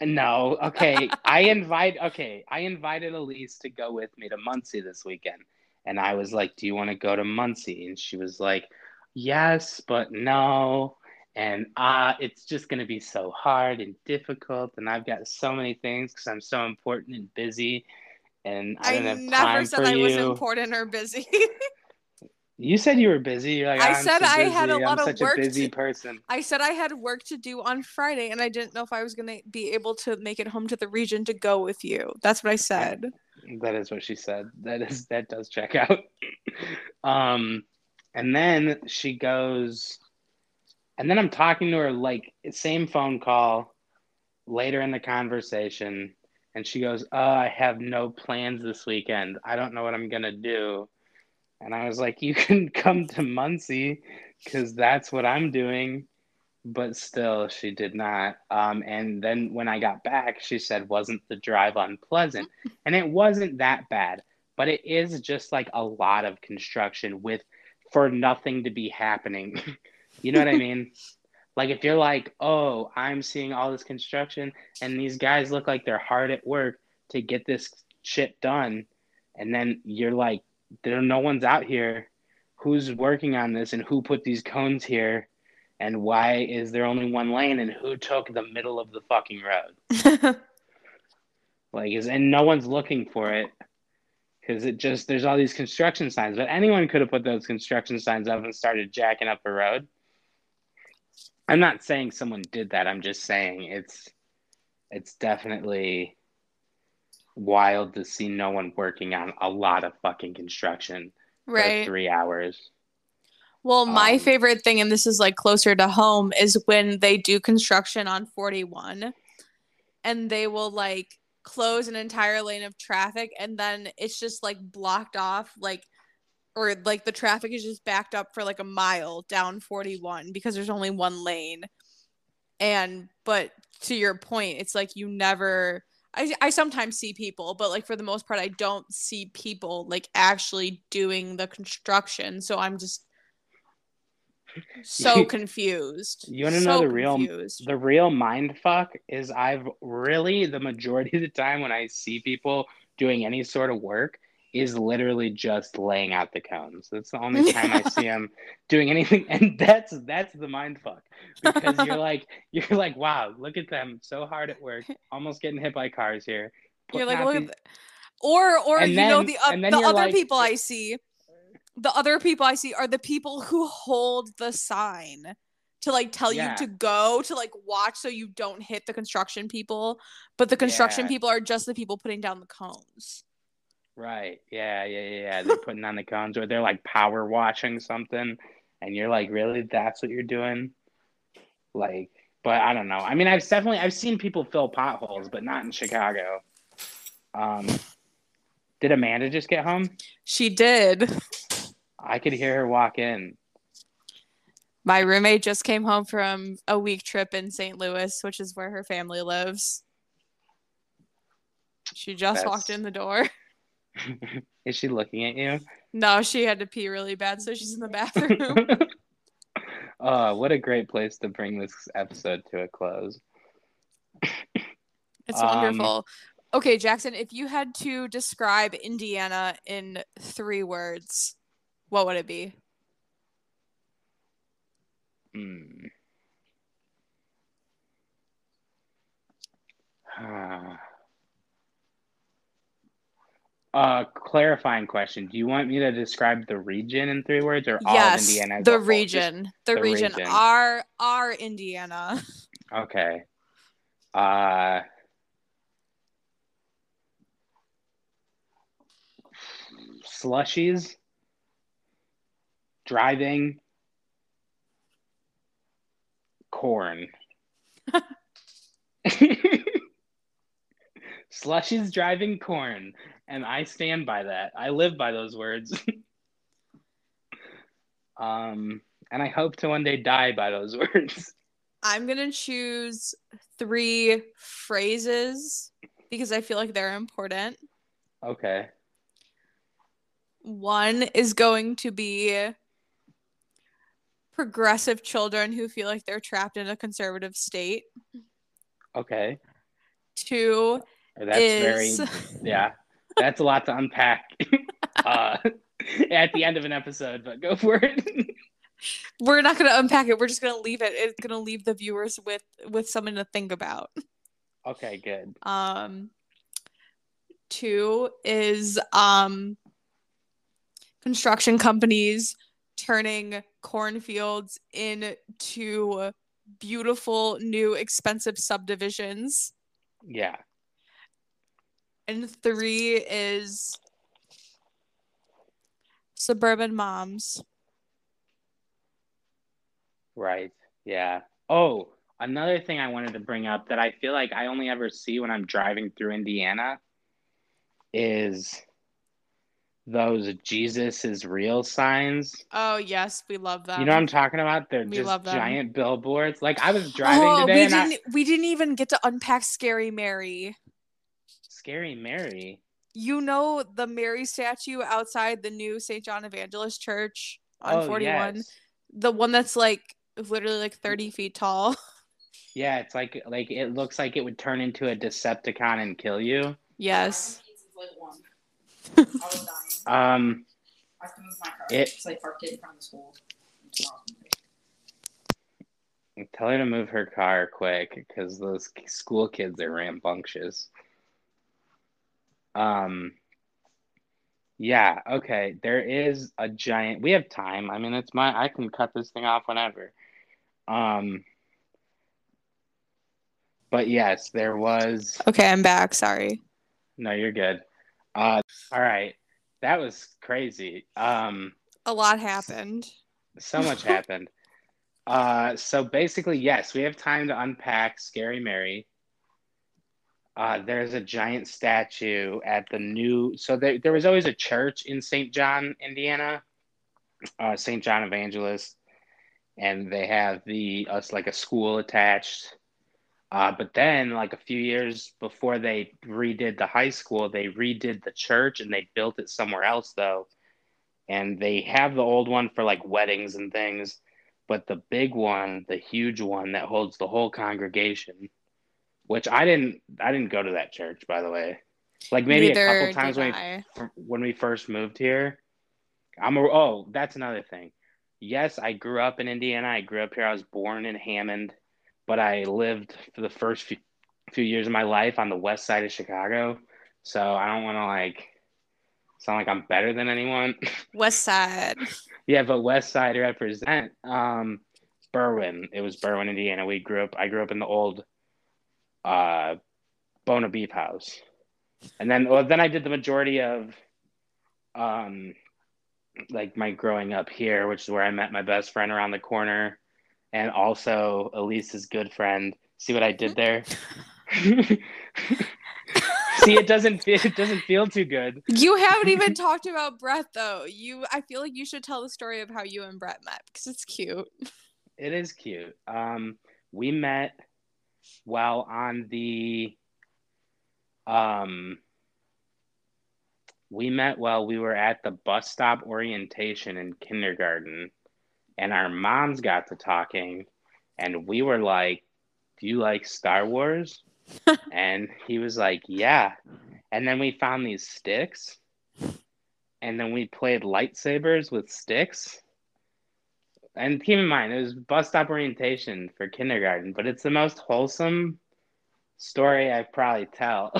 no. Okay, I invite. Okay, I invited Elise to go with me to Muncie this weekend, and I was like, "Do you want to go to Muncie?" And she was like, "Yes, but no, and uh, it's just gonna be so hard and difficult, and I've got so many things because I'm so important and busy, and I, I don't have never time said for I you. was important or busy." You said you were busy. You're like, I said so I had a lot I'm of work. A busy to, person. I said I had work to do on Friday, and I didn't know if I was going to be able to make it home to the region to go with you. That's what I said. That is what she said. That is that does check out. um, and then she goes, and then I'm talking to her like same phone call later in the conversation, and she goes, "Oh, I have no plans this weekend. I don't know what I'm gonna do." And I was like, you can come to Muncie because that's what I'm doing. But still, she did not. Um, and then when I got back, she said, wasn't the drive unpleasant? And it wasn't that bad. But it is just like a lot of construction with for nothing to be happening. You know what I mean? Like, if you're like, oh, I'm seeing all this construction and these guys look like they're hard at work to get this shit done, and then you're like, there no one's out here who's working on this, and who put these cones here, and why is there only one lane, and who took the middle of the fucking road? Like, is and no one's looking for it, because it just, there's all these construction signs, but anyone could have put those construction signs up and started jacking up a road. I'm not saying someone did that. I'm just saying it's it's definitely wild to see no one working on a lot of fucking construction right. for three hours. Well, my um, favorite thing, and this is like closer to home, is when they do construction on forty-one and they will like close an entire lane of traffic, and then it's just like blocked off, like, or like the traffic is just backed up for like a mile down forty-one because there's only one lane. And, but to your point, it's like you never, I, I sometimes see people, but like for the most part, I don't see people like actually doing the construction. So I'm just so confused. You want to know so the real, confused. the real mind fuck is I've really, the majority of the time when I see people doing any sort of work, is literally just laying out the cones. That's the only time yeah. I see him doing anything, and that's that's the mind fuck, because you're like you're like wow, look at them, so hard at work, almost getting hit by cars here. You're like, look these... at the... or or and you then, know the uh, the other like... people I see, the other people I see are the people who hold the sign to like tell yeah. you to go to like watch so you don't hit the construction people, but the construction yeah. people are just the people putting down the cones. Right. Yeah, yeah, yeah. They're putting on the cones, or they're like power watching something, and you're like, really? That's what you're doing? Like, but I don't know. I mean, I've definitely I've seen people fill potholes, but not in Chicago. Um, did Amanda just get home? She did. I could hear her walk in. My roommate just came home from a week trip in Saint Louis, which is where her family lives. She just That's... walked in the door. Is she looking at you? No, she had to pee really bad, so she's in the bathroom. Oh, what a great place to bring this episode to a close. It's um, wonderful. Okay, Jackson, if you had to describe Indiana in three words, what would it be? Hmm. Ah. Uh, clarifying question. Do you want me to describe the region in three words, or all yes, of Indiana? Yes, the region. The, the region. region. Our, our Indiana. Okay. Uh, slushies. Driving. Corn. Slushies, driving, corn. And I stand by that. I live by those words. um, and I hope to one day die by those words. I'm going to choose three phrases because I feel like they're important. Okay. One is going to be progressive children who feel like they're trapped in a conservative state. Okay. Two That's is... very... Yeah. That's a lot to unpack uh, at the end of an episode, but go for it. We're not going to unpack it. We're just going to leave it. It's going to leave the viewers with, with something to think about. Okay, good. Um, two is um, construction companies turning cornfields into beautiful, new, expensive subdivisions. Yeah. And three is suburban moms. Right. Yeah. Oh, another thing I wanted to bring up that I feel like I only ever see when I'm driving through Indiana is those Jesus is real signs. Oh, yes. We love them. You know what I'm talking about? They're we just giant billboards. Like, I was driving oh, today. We, and didn't, I... we didn't even get to unpack Scary Mary. Scary Mary. You know the Mary statue outside the new Saint John Evangelist Church on oh, forty-one? Yes. The one that's like is literally like thirty feet tall. Yeah, it's like like it looks like it would turn into a Decepticon and kill you. Yes. um, I have to move my car because I parked it in front of the school. Tell her to move her car quick because those school kids are rambunctious. Um. Yeah. Okay. There is a giant. We have time. I mean, it's my. I can cut this thing off whenever. Um. But yes, there was. Okay, I'm back. Sorry. No, you're good. Uh. All right. That was crazy. Um. A lot happened. So much happened. Uh, so basically, yes, we have time to unpack Scary Mary. Uh, there's a giant statue at the new... So there, there was always a church in Saint John, Indiana, uh, Saint John Evangelist, and they have the uh, like a school attached. Uh, but then, like a few years before they redid the high school, they redid the church, and they built it somewhere else, though. And they have the old one for, like, weddings and things. But the big one, the huge one that holds the whole congregation, which I didn't, I didn't go to that church, by the way. Like maybe Neither a couple times when we, when we first moved here. I'm a, oh, that's another thing. Yes, I grew up in Indiana. I grew up here. I was born in Hammond, but I lived for the first few, few years of my life on the west side of Chicago. So I don't want to like sound like I'm better than anyone. West side. Yeah, but West Side represent. Um, Berwyn. It was Berwyn, Indiana. We grew up. I grew up in the old, uh, Bona Beef house, and then well, then I did the majority of, um, like my growing up here, which is where I met my best friend around the corner, and also Elise's good friend. See what I did there? See, it doesn't feel, it doesn't feel too good. You haven't even talked about Brett, though. You, I feel like you should tell the story of how you and Brett met, because it's cute. It is cute. Um, we met while on the, um, we met while we were at the bus stop orientation in kindergarten, and our moms got to talking, and we were like, "Do you like Star Wars?" And he was like, yeah. And then we found these sticks. And then we played lightsabers with sticks. And keep in mind, it was bus stop orientation for kindergarten, but it's the most wholesome story I probably tell.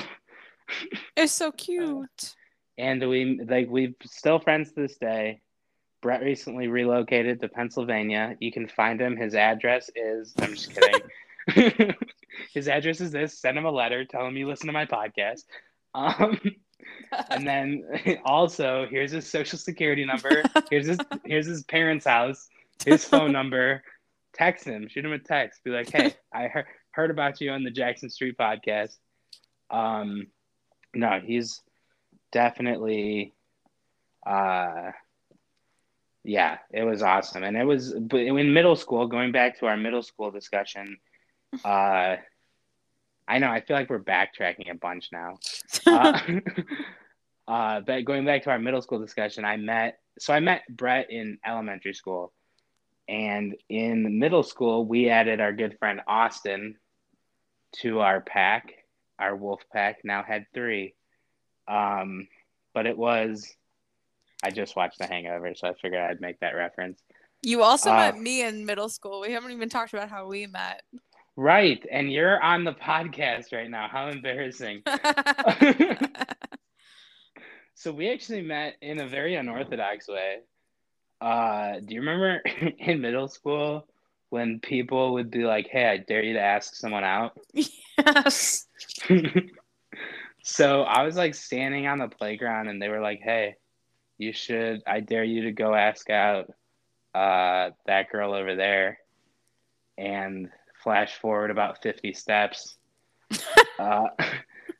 It's so cute. And we like we're still friends to this day. Brett recently relocated to Pennsylvania. You can find him. His address is I'm just kidding. His address is this. Send him a letter. Tell him you listen to my podcast. Um, and then also, here's his social security number. Here's his here's his parents' house. His phone number. Text him. Shoot him a text. Be like, hey, I he- heard about you on the Jackson Street Podcast. Um, no, he's definitely, uh, yeah, it was awesome. And it was but in middle school, going back to our middle school discussion, Uh, I know, I feel like we're backtracking a bunch now. Uh, uh, but going back to our middle school discussion, I met, so I met Brett in elementary school. And in middle school, we added our good friend Austin to our pack, our wolf pack, now had three. Um, but it was, I just watched The Hangover, so I figured I'd make that reference. You also uh, met me in middle school. We haven't even talked about how we met. Right, and you're on the podcast right now. How embarrassing. So we actually met in a very unorthodox way. Uh, do you remember in middle school when people would be like, hey, I dare you to ask someone out? Yes. So I was like standing on the playground and they were like, hey, you should, I dare you to go ask out uh, that girl over there. And flash forward about fifty steps. Uh,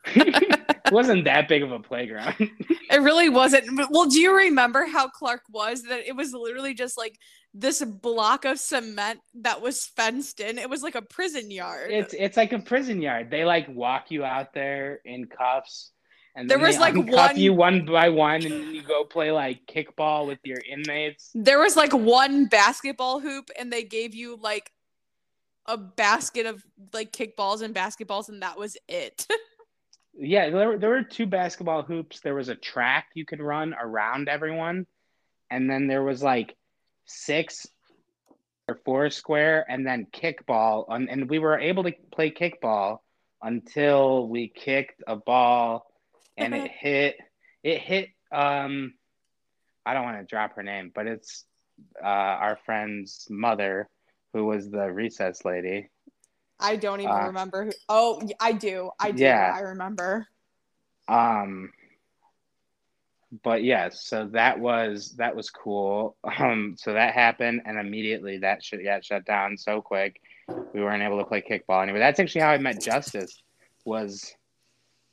it wasn't that big of a playground. It really wasn't. But, well, do you remember how Clark was? That it was literally just like this block of cement that was fenced in. It was like a prison yard. It's it's like a prison yard. They like walk you out there in cuffs And there was like one you one by one, and then you go play like kickball with your inmates. There was like one basketball hoop, and they gave you like a basket of like kickballs and basketballs, and that was it. Yeah, there were, there were two basketball hoops. There was a track you could run around everyone, and then there was like six or four square, and then kickball. And, and we were able to play kickball until we kicked a ball. And it hit, it hit, um, I don't want to drop her name, but it's uh, our friend's mother, who was the recess lady. I don't even uh, remember. Who, oh, I do. I do. Yeah. I remember. Um, but yeah, so that was, that was cool. Um, so that happened, and immediately that shit got shut down so quick. We weren't able to play kickball anyway. That's actually how I met Justice, was,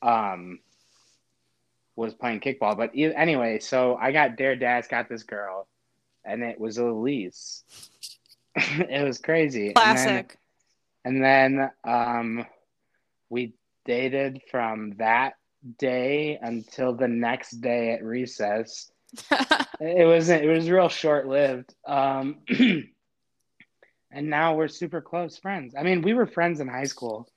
um, was playing kickball. But e- anyway, so I got Dare Dash, got this girl, and it was Elise. It was crazy. Classic. And then, and then um, we dated from that day until the next day at recess. It was it was real short-lived. Um, and now we're super close friends. I mean, we were friends in high school.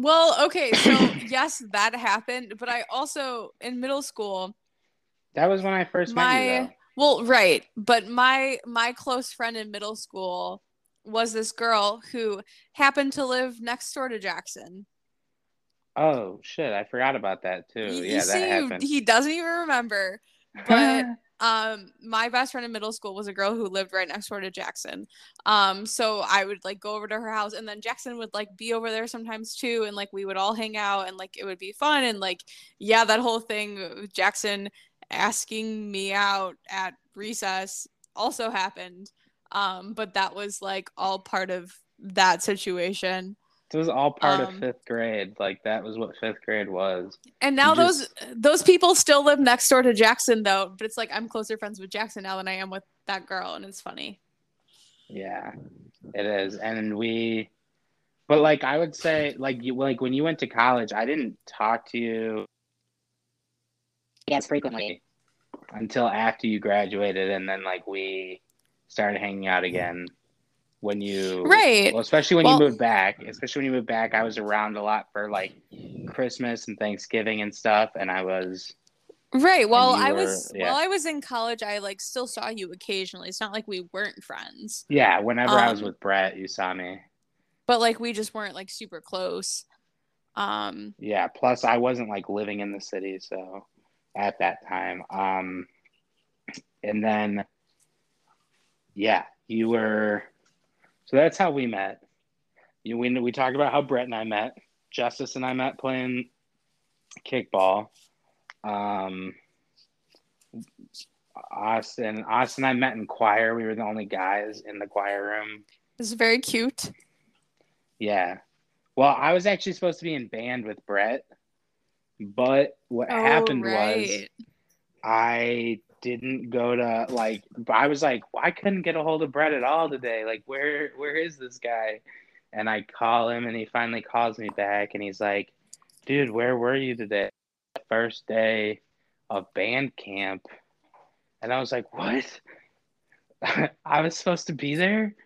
Well, okay, so yes, that happened, but I also, in middle school... That was when I first my, met you, though. Well, right, but my my close friend in middle school was this girl who happened to live next door to Jackson. Oh, shit, I forgot about that, too. You, yeah, you that see, happened. He doesn't even remember, but... Um, my best friend in middle school was a girl who lived right next door to Jackson. Um, so I would like go over to her house, and then Jackson would like be over there sometimes too. And like, we would all hang out, and like, it would be fun. And like, yeah, that whole thing with Jackson asking me out at recess also happened. Um, but that was like all part of that situation. It was all part um, of fifth grade. Like, that was what fifth grade was. And now you those just... those people still live next door to Jackson, though. But it's like, I'm closer friends with Jackson now than I am with that girl. And it's funny. Yeah, it is. And we... But, like, I would say, like, you, like when you went to college, I didn't talk to you... Yes, frequently. Until after you graduated. And then, like, we started hanging out again. When you right, well, especially when well, you moved back, especially when you moved back, I was around a lot for like Christmas and Thanksgiving and stuff, and I was right. Well, I were, was yeah. while I was in college, I like still saw you occasionally. It's not like we weren't friends. Yeah, whenever um, I was with Brett, you saw me, but like we just weren't like super close. Um. Yeah. Plus, I wasn't like living in the city, so at that time, um, and then yeah, you were. So that's how we met. You, we we talked about how Brett and I met. Justice and I met playing kickball. Um, Austin, Austin and I met in choir. We were the only guys in the choir room. It was very cute. Yeah. Well, I was actually supposed to be in band with Brett. But what oh, happened right. was I... didn't go to like I was like well, I couldn't get a hold of Brett at all today, like where where is this guy? And I call him, and he finally calls me back, and he's like, dude, where were you today? The first day of band camp. And I was like, what? I was supposed to be there?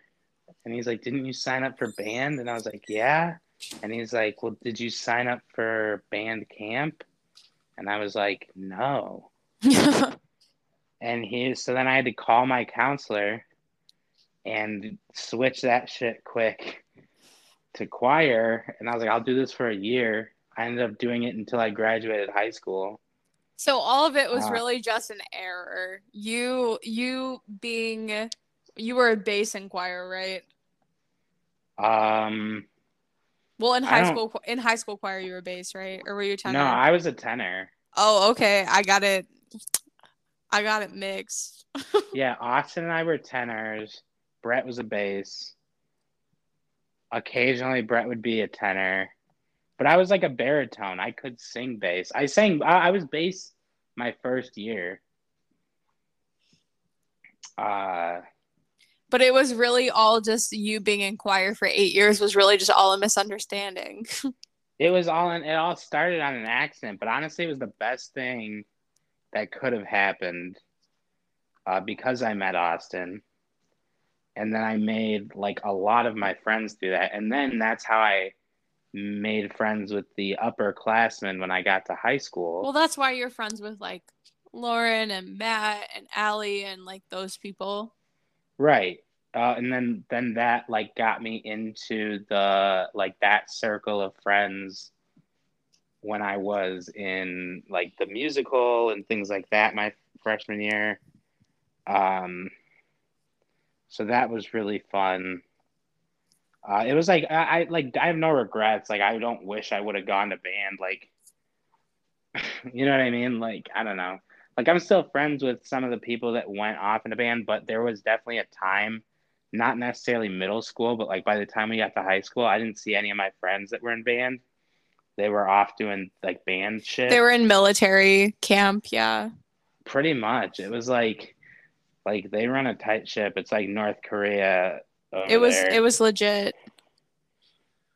And he's like, didn't you sign up for band? And I was like, yeah. And he's like, well, did you sign up for band camp? And I was like, no. And he, so then I had to call my counselor and switch that shit quick to choir. And I was like, I'll do this for a year. I ended up doing it until I graduated high school. So all of it was uh, really just an error. You, you being, you were a bass in choir, right? Um. Well, in high school, in high school choir, you were bass, right? Or were you a tenor? No, I was a tenor. Oh, okay. I got it. I got it mixed. Yeah, Austin and I were tenors. Brett was a bass. Occasionally, Brett would be a tenor. But I was like a baritone. I could sing bass. I sang, I, I was bass my first year. Uh, but it was really all just you being in choir for eight years was really just all a misunderstanding. it was all in, it all started on an accident, but honestly, it was the best thing that could have happened uh, because I met Austin. And then I made like a lot of my friends through that. And then that's how I made friends with the upperclassmen when I got to high school. Well, that's why you're friends with like Lauren and Matt and Allie and like those people. Right. Uh, and then, then that like got me into the, like that circle of friends when I was in like the musical and things like that, my freshman year. Um, So that was really fun. Uh, it was like I, I like I have no regrets. Like I don't wish I would have gone to band. Like, you know what I mean? Like I don't know. Like I'm still friends with some of the people that went off into band, but there was definitely a time, not necessarily middle school, but like by the time we got to high school, I didn't see any of my friends that were in band. They were off doing like band shit. They were in military camp, yeah. Pretty much, it was like. Like, they run a tight ship. It's like North Korea over It was, there. It was legit.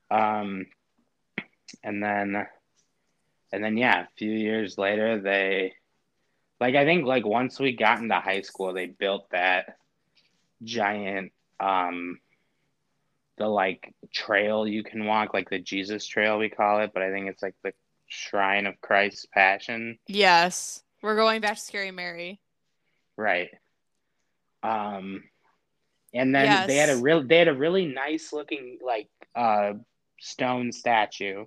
Um, and then, and then, yeah, a few years later, they, like, I think, like, once we got into high school, they built that giant, um, the, like, trail you can walk, like the Jesus Trail, we call it, but I think it's, like, the Shrine of Christ's Passion. Yes. We're going back to Scary Mary. Right. Um, and then yes. they had a real, they had a really nice looking, like, uh, stone statue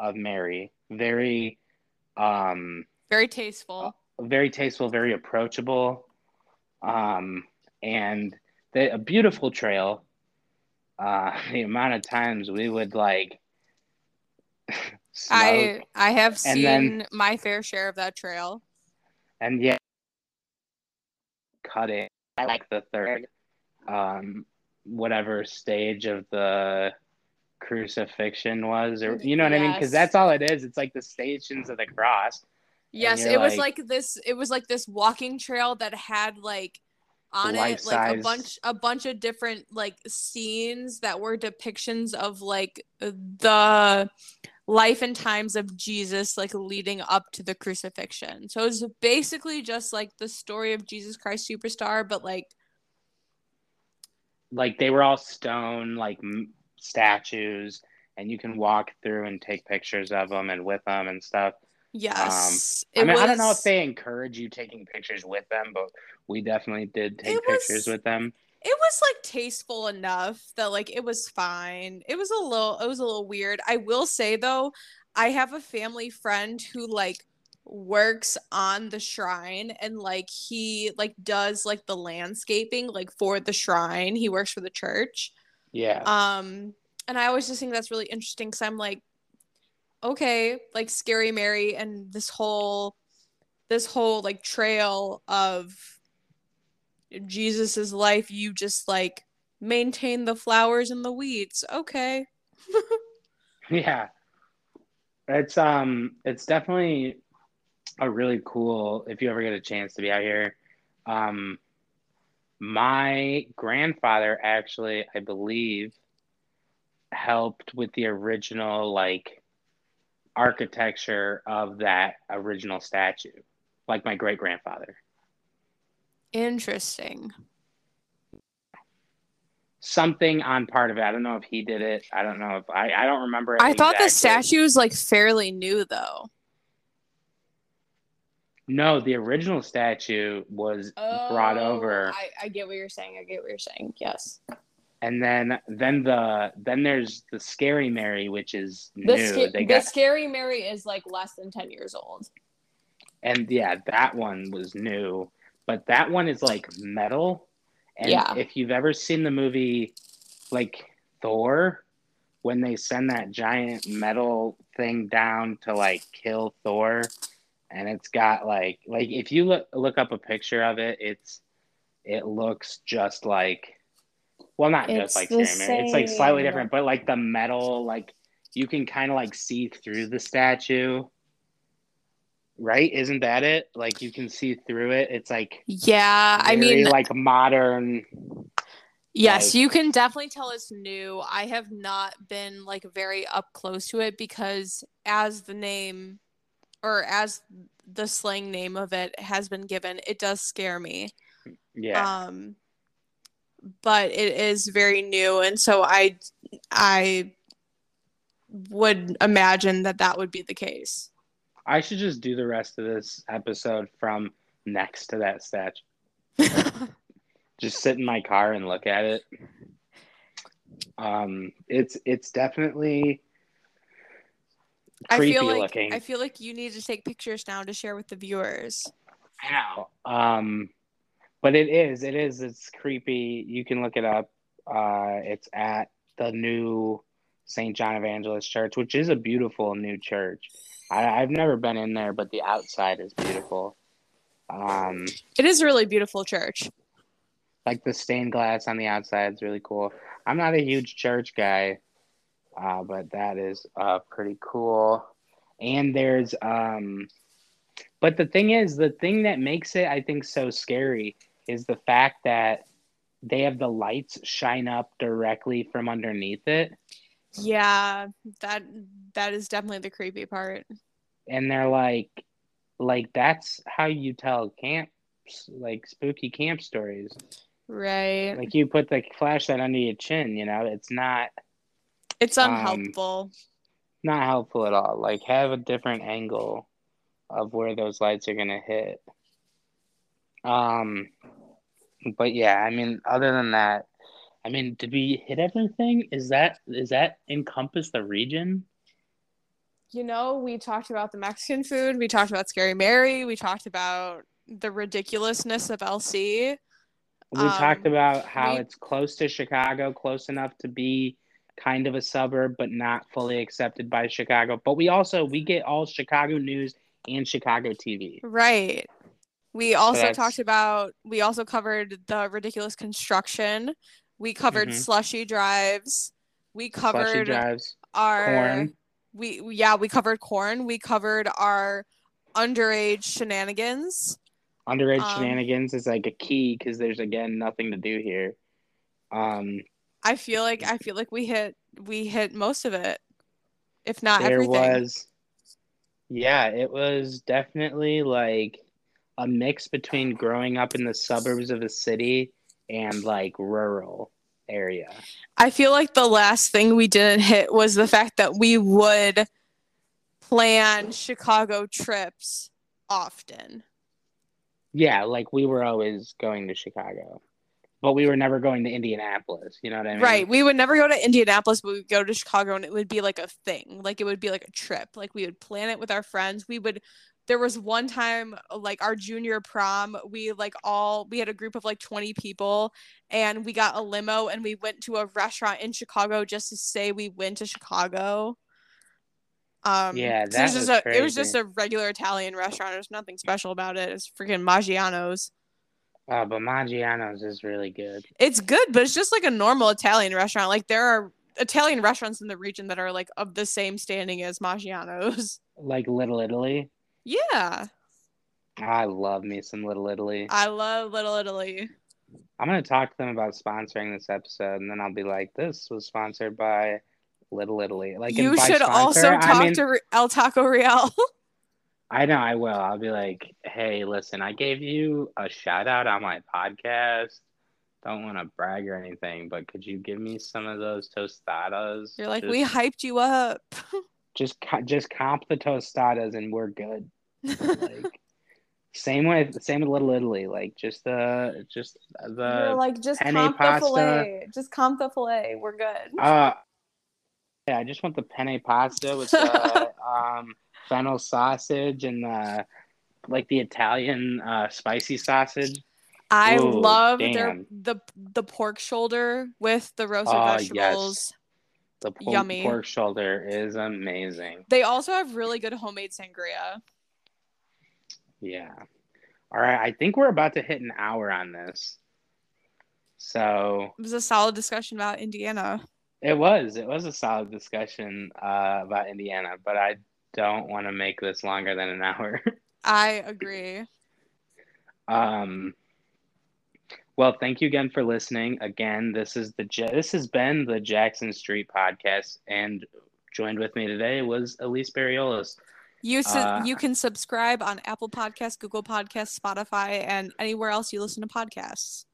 of Mary. Very, um, very tasteful, uh, very tasteful, very approachable. Um, and they, a beautiful trail. Uh, the amount of times we would like, I, I have seen then, my fair share of that trail. And yeah, cut it. I like the third, um, whatever stage of the crucifixion was, or you know what yes. I mean? Because that's all it is. It's like the stations of the cross. Yes, it like, was like this. It was like this walking trail that had like on it like a bunch, a bunch of different like scenes that were depictions of like the life and times of Jesus, like leading up to the crucifixion. So it was basically just like the story of Jesus Christ Superstar, but like, like they were all stone, like m- statues, and you can walk through and take pictures of them and with them and stuff. Yes, um, I mean, was... I don't know if they encourage you taking pictures with them, but we definitely did take it pictures was... with them. It was like tasteful enough that like it was fine. It was a little it was a little weird. I will say though, I have a family friend who like works on the shrine and like he like does like the landscaping like for the shrine. He works for the church. Yeah. Um and I always just think that's really interesting cuz I'm like okay, like Scary Mary and this whole this whole like trail of Jesus's life, you just like maintain the flowers and the weeds. Okay. Yeah. It's um it's definitely a really cool if you ever get a chance to be out here. Um my grandfather actually, I believe, helped with the original like architecture of that original statue. Like my great grandfather. Interesting. Something on part of it. I don't know if he did it. I don't know if I. I don't remember. I thought the statue was like fairly new, though. No, the original statue was oh, brought over. I, I get what you're saying. I get what you're saying. Yes. And then, then the then there's the Scary Mary, which is the new. Sca- they got... The Scary Mary is like less than ten years old. And yeah, that one was new. But that one is, like, metal. And yeah. If you've ever seen the movie, like, Thor, when they send that giant metal thing down to, like, kill Thor, and it's got, like... Like, if you look look up a picture of it, it's it looks just like... Well, not it's just like Scary Mary. It's, like, slightly different. But, like, the metal, like, you can kind of, like, see through the statue... Right? Isn't that it? Like you can see through it. It's like yeah. Very, I mean, like modern. Yes, like, you can definitely tell it's new. I have not been like very up close to it because as the name or as the slang name of it has been given, it does scare me. Yeah. Um, but it is very new. And so I, I would imagine that that would be the case. I should just do the rest of this episode from next to that statue. Just sit in my car and look at it. Um, it's it's definitely creepy I feel like, looking. I feel like you need to take pictures now to share with the viewers. I know, um, but it is, it is, it's creepy. You can look it up. Uh, it's at the new Saint John Evangelist Church, which is a beautiful new church. I, I've never been in there, but the outside is beautiful. Um, it is a really beautiful church. Like, the stained glass on the outside is really cool. I'm not a huge church guy, uh, but that is uh, pretty cool. And there's, um, but the thing is, the thing that makes it, I think, so scary is the fact that they have the lights shine up directly from underneath it. Yeah, that that is definitely the creepy part. And they're like, like, that's how you tell camp, like, spooky camp stories. Right. Like, you put the flashlight under your chin, you know? It's not... It's unhelpful. Um, not helpful at all. Like, have a different angle of where those lights are going to hit. Um, but, yeah, I mean, other than that, I mean, did we hit everything? Is that is that encompass the region? You know, we talked about the Mexican food. We talked about Scary Mary. We talked about the ridiculousness of L C. We um, talked about how we, it's close to Chicago, close enough to be kind of a suburb, but not fully accepted by Chicago. But we also, we get all Chicago news and Chicago T V. Right. We also so talked about, we also covered the ridiculous construction. We covered mm-hmm. slushy drives. We covered slushy drives, our, corn. We, yeah, we covered corn. We covered our underage shenanigans. Underage um, shenanigans is like a key because there's again nothing to do here. Um, I feel like I feel like we hit we hit most of it, if not there everything. There was, yeah, it was definitely like a mix between growing up in the suburbs of a city and like rural area. I feel like the last thing we didn't hit was the fact that we would plan Chicago trips often. Yeah, like we were always going to Chicago, but we were never going to Indianapolis. You know what I mean? Right. We would never go to Indianapolis, but we would go to Chicago and it would be like a thing. Like it would be like a trip. Like we would plan it with our friends. We would, there was one time like our junior prom, we like all, we had a group of like twenty people and we got a limo and we went to a restaurant in Chicago just to say we went to Chicago. Um, yeah, that so was just a, it was just a regular Italian restaurant. There's nothing special about it. It's freaking Maggiano's. Uh, but Maggiano's is really good. It's good, but it's just like a normal Italian restaurant. Like there are Italian restaurants in the region that are like of the same standing as Maggiano's. Like Little Italy? Yeah. I love me some Little Italy. I love Little Italy. I'm going to talk to them about sponsoring this episode, and then I'll be like, this was sponsored by Little Italy. Like, you should sponsor, also talk I mean, to El Taco Real. I know I will. I'll be like, hey, listen, I gave you a shout out on my podcast. Don't want to brag or anything, but could you give me some of those tostadas? You're like, just, we hyped you up. just, just comp the tostadas, and we're good. Like, same with same with Little Italy. Like, just the just the You're like just comp pasta. the fillet. Just comp the fillet. We're good. Uh, Yeah, I just want the penne pasta with the um, fennel sausage and the like the Italian uh, spicy sausage. I Ooh, love their, the the pork shoulder with the roasted oh, vegetables. Yes. The po- Yummy. pork shoulder is amazing. They also have really good homemade sangria. Yeah. All right, I think we're about to hit an hour on this. So it was a solid discussion about Indiana. It was. It was a solid discussion uh, about Indiana, but I don't want to make this longer than an hour. I agree. Um, Well, thank you again for listening. Again, this is the this has been the Jackson Street Podcast, and joined with me today was Elise Barriolas. You su- uh, you can subscribe on Apple Podcasts, Google Podcasts, Spotify, and anywhere else you listen to podcasts.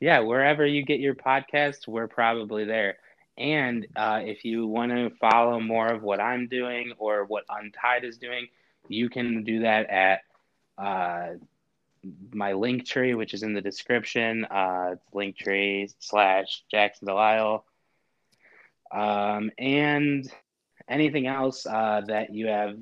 Yeah, wherever you get your podcasts, we're probably there. And uh, if you want to follow more of what I'm doing or what Untied is doing, you can do that at uh, my Linktree, which is in the description. Uh, it's Linktree slash Jackson Delisle. Um, and anything else uh, that you have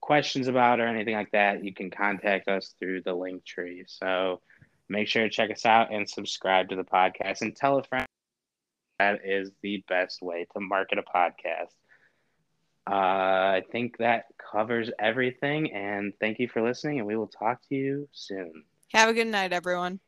questions about or anything like that, you can contact us through the Linktree. So make sure to check us out and subscribe to the podcast and tell a friend. That is the best way to market a podcast. Uh, I think that covers everything, and thank you for listening, and we will talk to you soon. Have a good night, everyone.